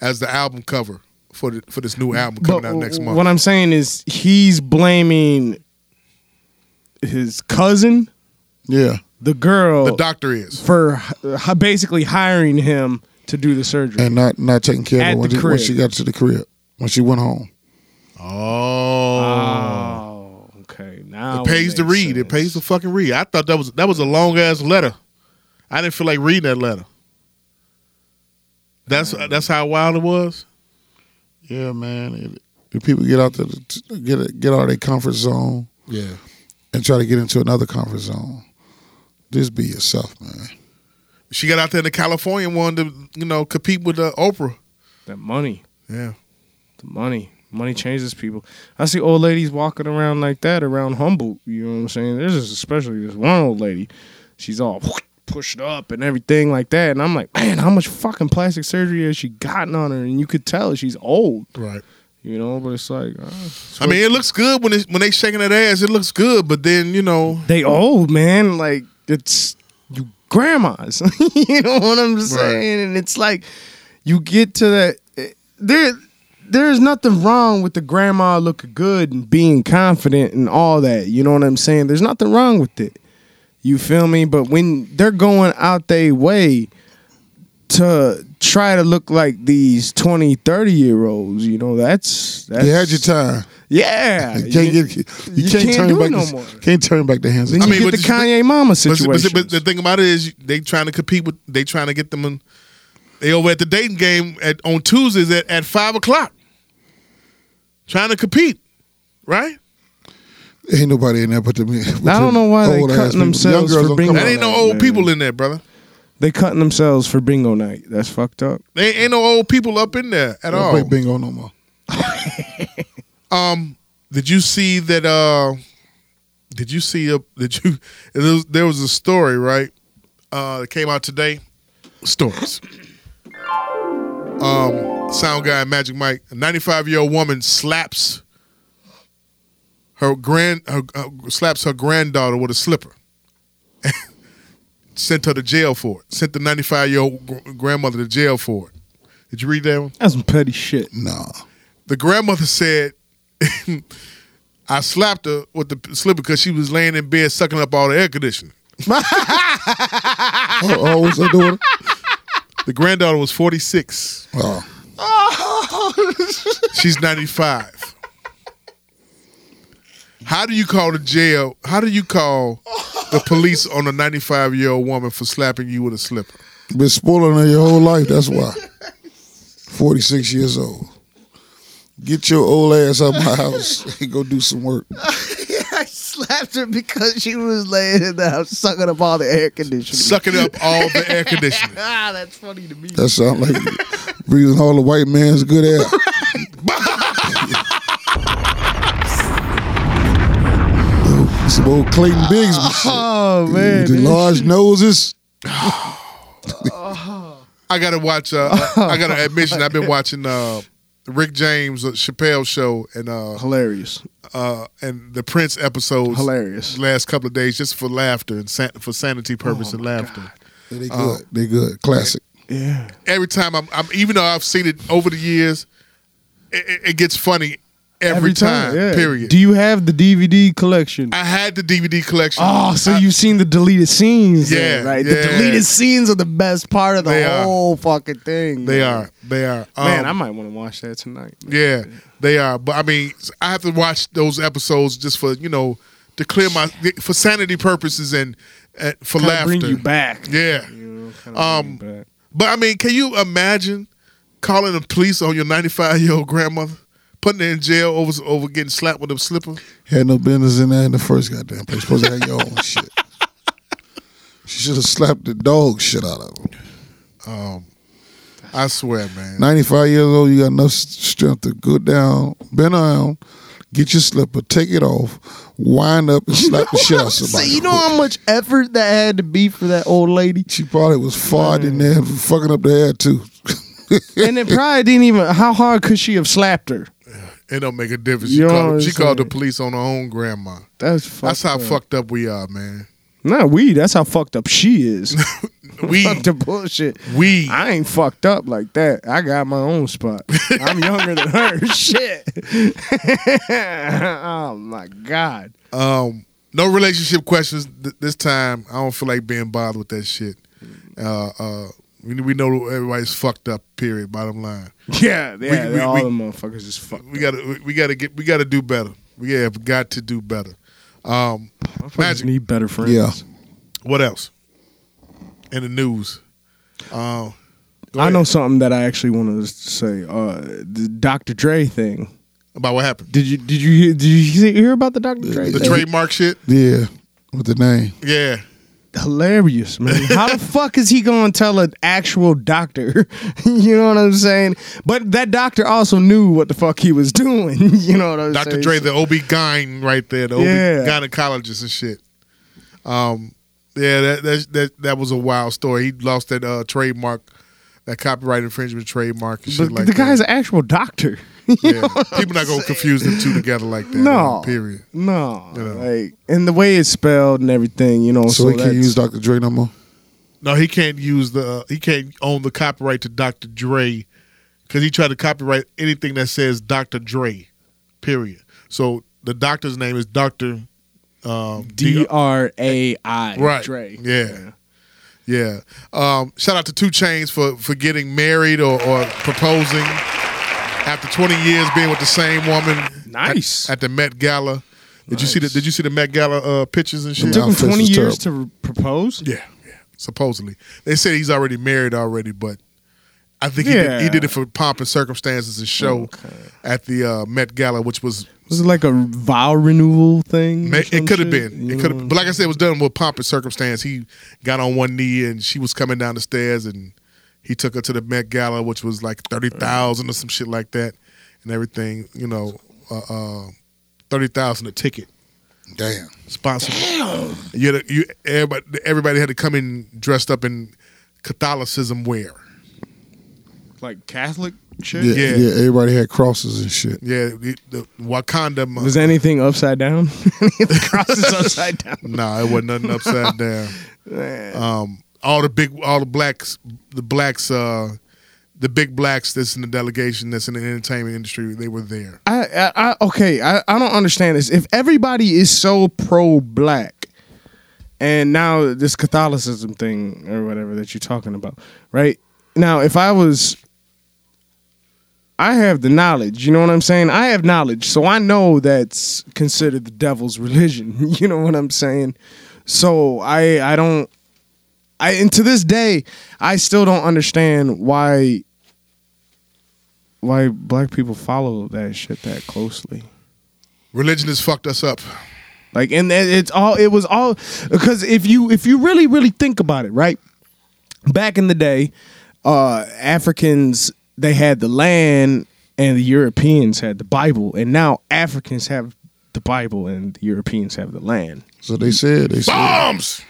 as the album cover for the, for this new album coming out next month. What I'm saying is he's blaming his cousin, yeah, the girl, the doctor is for uh, basically hiring him to do the surgery and not not taking care of her when, the, when she got to the crib when she went home. Oh, oh okay. Now it pays it to read. Sense. It pays to fucking read. I thought that was that was a long ass letter. I didn't feel like reading that letter. That's man. that's how wild it was. Yeah, man. If people get out to the, get get out of their comfort zone, yeah. And try to get into another comfort zone. Just be yourself, man. She got out there in the California one to, you know, compete with uh, Oprah. That money. Yeah. The money. Money changes people. I see old ladies walking around like that around Humboldt. You know what I'm saying? There's just especially this one old lady. She's all pushed up and everything like that. And I'm like, man, how much fucking plastic surgery has she gotten on her? And you could tell she's old. Right. You know, but it's like uh, I mean, it looks good when it, when they shaking that ass. It looks good, but then you know they old man. Like it's you grandmas. You know what I'm saying? Right. And it's like you get to that. It, there, there's nothing wrong with the grandma looking good and being confident and all that. You know what I'm saying? There's nothing wrong with it. You feel me? But when they're going out their way to try to look like these twenty, thirty-year-olds, you know, that's... that's you had your time. Yeah. You can't, you, get, you can't, you can't turn do back it no more. Can't turn back the hands. Then you I mean, get the Kanye but, mama situation. But, but, but the thing about it is they trying to compete with... They trying to get them... In, they over at the dating game at, on Tuesdays at, at five o'clock. Trying to compete, right? Ain't nobody in there but the men. I don't know why they cutting themselves for being... There ain't no old man. People in there, brother. They cutting themselves for bingo night. That's fucked up. They ain't no old people up in there at all. They don't play bingo no more. um, did you see that? Uh, did you see a? Did you? It was, there was a story, right? Uh, that came out today. Stories. Um, sound guy Magic Mike. A ninety-five-year-old woman slaps her grand her, uh, slaps her granddaughter with a slipper. Sent her to jail for it. Sent the ninety-five-year-old grandmother to jail for it. Did you read that one? That's some petty shit. No. The grandmother said, I slapped her with the slipper because she was laying in bed sucking up all the air conditioning. Oh, what's her daughter? The granddaughter was forty-six. Oh. Oh. She's ninety-five. How do you call the jail? How do you call... The police on a ninety-five-year-old woman for slapping you with a slipper. Been spoiling her your whole life, that's why. forty-six years old. Get your old ass out of my house and go do some work. I slapped her because she was laying in the house sucking up all the air conditioning. Sucking up all the air conditioning. Ah, that's funny to me. That sounds like breathing all the white man's good air. Some old Clayton Biggs. Oh, shit. Man. The large noses. Oh. I got to watch, uh, I got to admission, I've been watching uh, Rick James' Chappelle show. and uh, Hilarious. Uh, and the Prince episodes. Hilarious. Last couple of days just for laughter and san- for sanity purpose oh, and laughter. Yeah, they good. Uh, they good. Classic. Yeah. Every time, I'm, I'm, even though I've seen it over the years, it, it, it gets funny every, every time, time yeah. period. Do you have the D V D collection? I had the D V D collection. Oh, so I, you've seen the deleted scenes. Yeah. There, right? Yeah. The deleted scenes are the best part of the they whole are. fucking thing. They man. are. They are. Um, man, I might want to watch that tonight. Man. Yeah, they are. But I mean, I have to watch those episodes just for, you know, to clear my, for sanity purposes and uh, for kinda laughter. Bring you back. Yeah. You know, um, bring you back. But I mean, can you imagine calling the police on your ninety-five-year-old grandmother, putting her in jail over over getting slapped with a slipper? Had no business in there in the first goddamn place. Supposed to have your own shit. She should have slapped the dog shit out of him. Um, I swear, man. ninety-five years old, you got enough strength to go down, bend around, get your slipper, take it off, wind up and slap the shit out of somebody. See, you know how much effort that had to be for that old lady? She probably was farting in there, fucking up the hair too. And it probably didn't even, how hard could she have slapped her? It don't make a difference. She, called, she called the police on her own grandma. That's fucked That's how up. fucked up we are, man. Not we. That's how fucked up she is. We. Fuck the bullshit. We. I ain't fucked up like that. I got my own spot. I'm younger than her. Shit. Oh, my God. Um, no relationship questions th- this time. I don't feel like being bothered with that shit. Uh, uh. We we know everybody's fucked up. Period. Bottom line. Yeah, yeah. We, we, all we, the motherfuckers just fucked. We got to we got to get we got to do better. We have got to do better. Um, Magic need better friends. Yeah. What else? In the news. Uh, I know something that I actually wanted to say. Uh, the Doctor Dre thing. About what happened? Did you did you hear, did you hear about the Doctor Dre? The, the trademark shit. Yeah. With the name. Yeah. Hilarious, man. How the fuck is he gonna tell an actual doctor? You know what I'm saying? But that doctor also knew what the fuck he was doing. You know what I'm Doctor saying? Doctor Dre, the O B G Y N right there, the yeah. O B gynecologist and shit. Um, yeah, that, that that that was a wild story. He lost that uh, trademark, that copyright infringement trademark and shit but like that. The guy's that. an actual doctor. You yeah. People not gonna confuse the two together like that. No, period. No, you know? Like, and the way it's spelled and everything, you know. So, so he can't use Doctor Dre no more. No, he can't use the uh, he can't own the copyright to Doctor Dre because he tried to copyright anything that says Doctor Dre. Period. So the doctor's name is Doctor um, D R A I. Right. Dre. Yeah. Yeah. yeah. Um, shout out to Two Chainz for for getting married or, or proposing. After twenty years being with the same woman, nice at, at the Met Gala. Did nice. you see the Did you see the Met Gala uh, pictures and shit? It took him twenty years terrible. to propose. Yeah, yeah. Supposedly, they said he's already married already, but I think yeah. he, did, he did it for pomp and circumstances and show okay. at the uh, Met Gala, which was was it like a vow renewal thing? Ma- it could have been. It could have. But like I said, it was done with pomp and circumstance. He got on one knee and she was coming down the stairs and. He took her to the Met Gala, which was like thirty thousand dollars or some shit like that and everything, you know, uh, uh, thirty thousand dollars a ticket. Damn. Sponsored. Damn. You had to, you, everybody, everybody had to come in dressed up in Catholicism wear. Like Catholic shit? Yeah, yeah. yeah everybody had crosses and shit. Yeah, the, the Wakanda. Month. Was anything upside down? The crosses upside down? Nah, it wasn't nothing upside down. Man. Um, All the big, all the blacks, the blacks, uh, the big blacks that's in the delegation, that's in the entertainment industry, they were there. I, I, I okay, I, I don't understand this. If everybody is so pro-black, and now this Catholicism thing or whatever that you're talking about, right? Now, if I was, I have the knowledge, you know what I'm saying? I have knowledge, so I know that's considered the devil's religion. You know what I'm saying? So I, I don't. I, and to this day, I still don't understand why why black people follow that shit that closely. Religion has fucked us up. Like, and it's all it was all because if you if you really really think about it, right? Back in the day, uh, Africans they had the land, and the Europeans had the Bible, and now Africans have the Bible, and the Europeans have the land. So they said they said bombs.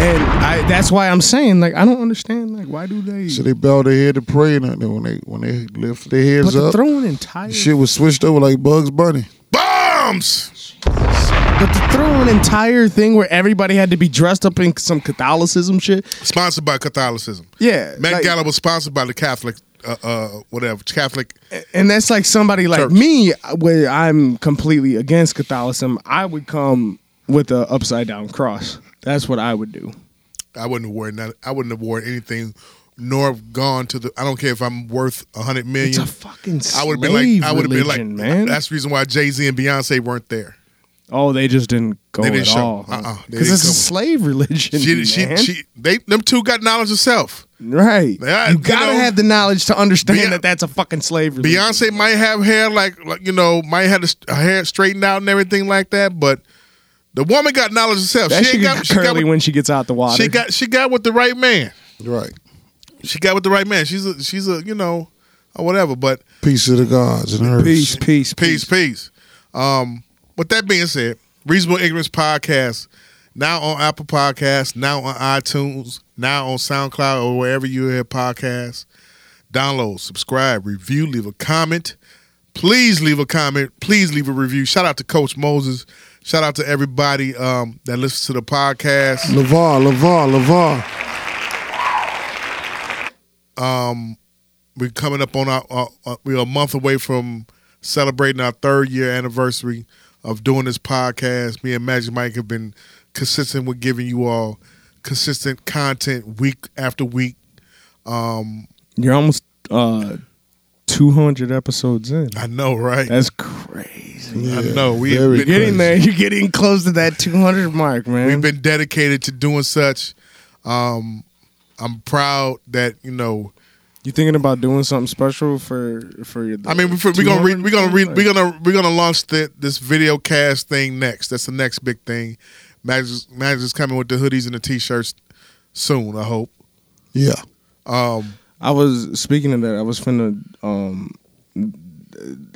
And I, that's why I'm saying, like, I don't understand, like, why do they? So they bow their head to pray, and when they when they lift their heads but up, throwing entire shit was switched over like Bugs Bunny. Bombs. But to throw an entire thing where everybody had to be dressed up in some Catholicism shit, sponsored by Catholicism. Yeah, Met like, Gala was sponsored by the Catholic uh, uh, whatever, Catholic. And that's like somebody church. Like me, where I'm completely against Catholicism. I would come with an upside down cross. That's what I would do. I wouldn't have worn that. I wouldn't have worn anything, nor gone to the. I don't care if I'm worth a hundred million. It's a fucking slave I would have been like. I would have been like. Man. That's the reason why Jay-Z and Beyonce weren't there. Oh, they just didn't go they didn't at show, all. Because huh? uh-uh, it's a slave religion. She, man. She, she, they, them two got knowledge of self. Right. They, you gotta you know, have the knowledge to understand Beyonce, that that's a fucking slave religion. Beyonce might have hair like, like you know, might have her hair straightened out and everything like that, but the woman got knowledge of self. That she ain't got, got she curly got with, when she gets out the water. She got, she got with the right man. Right. She got with the right man. She's a, she's a, you know, or whatever. But peace to the gods and earth. Peace, peace, peace, peace. peace. Um. With that being said, Reasonable Ignorance Podcast, now on Apple Podcasts, now on iTunes, now on SoundCloud or wherever you hear podcasts. Download, subscribe, review, leave a comment. Please leave a comment. Please leave a review. Shout out to Coach Moses. Shout out to everybody um, that listens to the podcast. LeVar, LeVar, LeVar. Um, we're coming up on our, our, our, we're a month away from celebrating our third year anniversary of doing this podcast. Me and Magic Mike have been consistent with giving you all consistent content week after week. Um, You're almost uh, two hundred episodes in. I know, right? That's crazy. Yeah, I know. We have been getting crazy. there. You're getting close to that two hundred mark, man. We've been dedicated to doing such. Um, I'm proud that, you know, you thinking about doing something special for for your? I mean, we're, we're gonna re, we're gonna re, we're gonna we're gonna launch the, this video cast thing next. That's the next big thing. Magic's, Magic's coming with the hoodies and the t-shirts soon. I hope. Yeah. Um, I was speaking of that. I was finna. Um,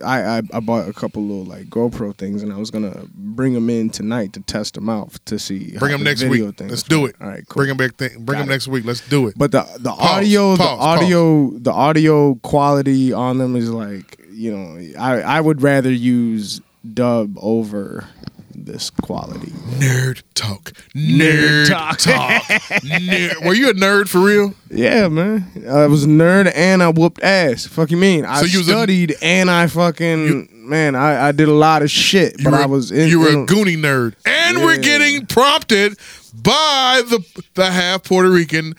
I, I I bought a couple little like GoPro things, and I was gonna bring them in tonight to test them out to see. Bring them next week. Let's do it. All right, cool. Bring them back. Th- bring them next week. Let's do it. But the the pause, audio, pause, the audio, pause. the audio quality on them is like, you know, I I would rather use dub over this quality. Nerd talk. Nerd, nerd talk. talk. Nerd. Were you a nerd for real? Yeah, man. I was a nerd and I whooped ass. Fuck you mean? I so you studied a, and I fucking, you, man, I, I did a lot of shit, but were, I was in. You were a Goonie nerd. And yeah. We're getting prompted by the the half Puerto Rican,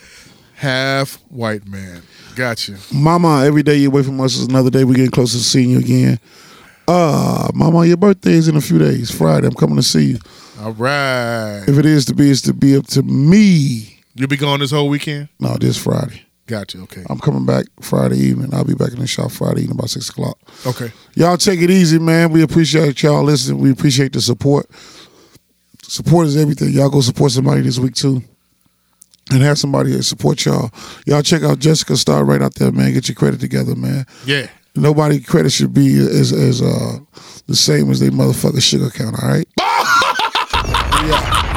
half white man. Gotcha. Mama, every day you're away from us is another day. We're getting closer to seeing you again. Uh, Mama, your birthday is in a few days. Friday, I'm coming to see you. All right. If it is to be, it's to be up to me. You'll be gone this whole weekend? No, this Friday. Gotcha, okay. I'm coming back Friday evening. I'll be back in the shop Friday evening about six o'clock. Okay. Y'all take it easy, man. We appreciate y'all listening. We appreciate the support. Support is everything. Y'all go support somebody this week, too. And have somebody that support y'all. Y'all check out Jessica Starr right out there, man. Get your credit together, man. Yeah. Nobody credit should be as as uh the same as they motherfucking sugar count, all right? Yeah.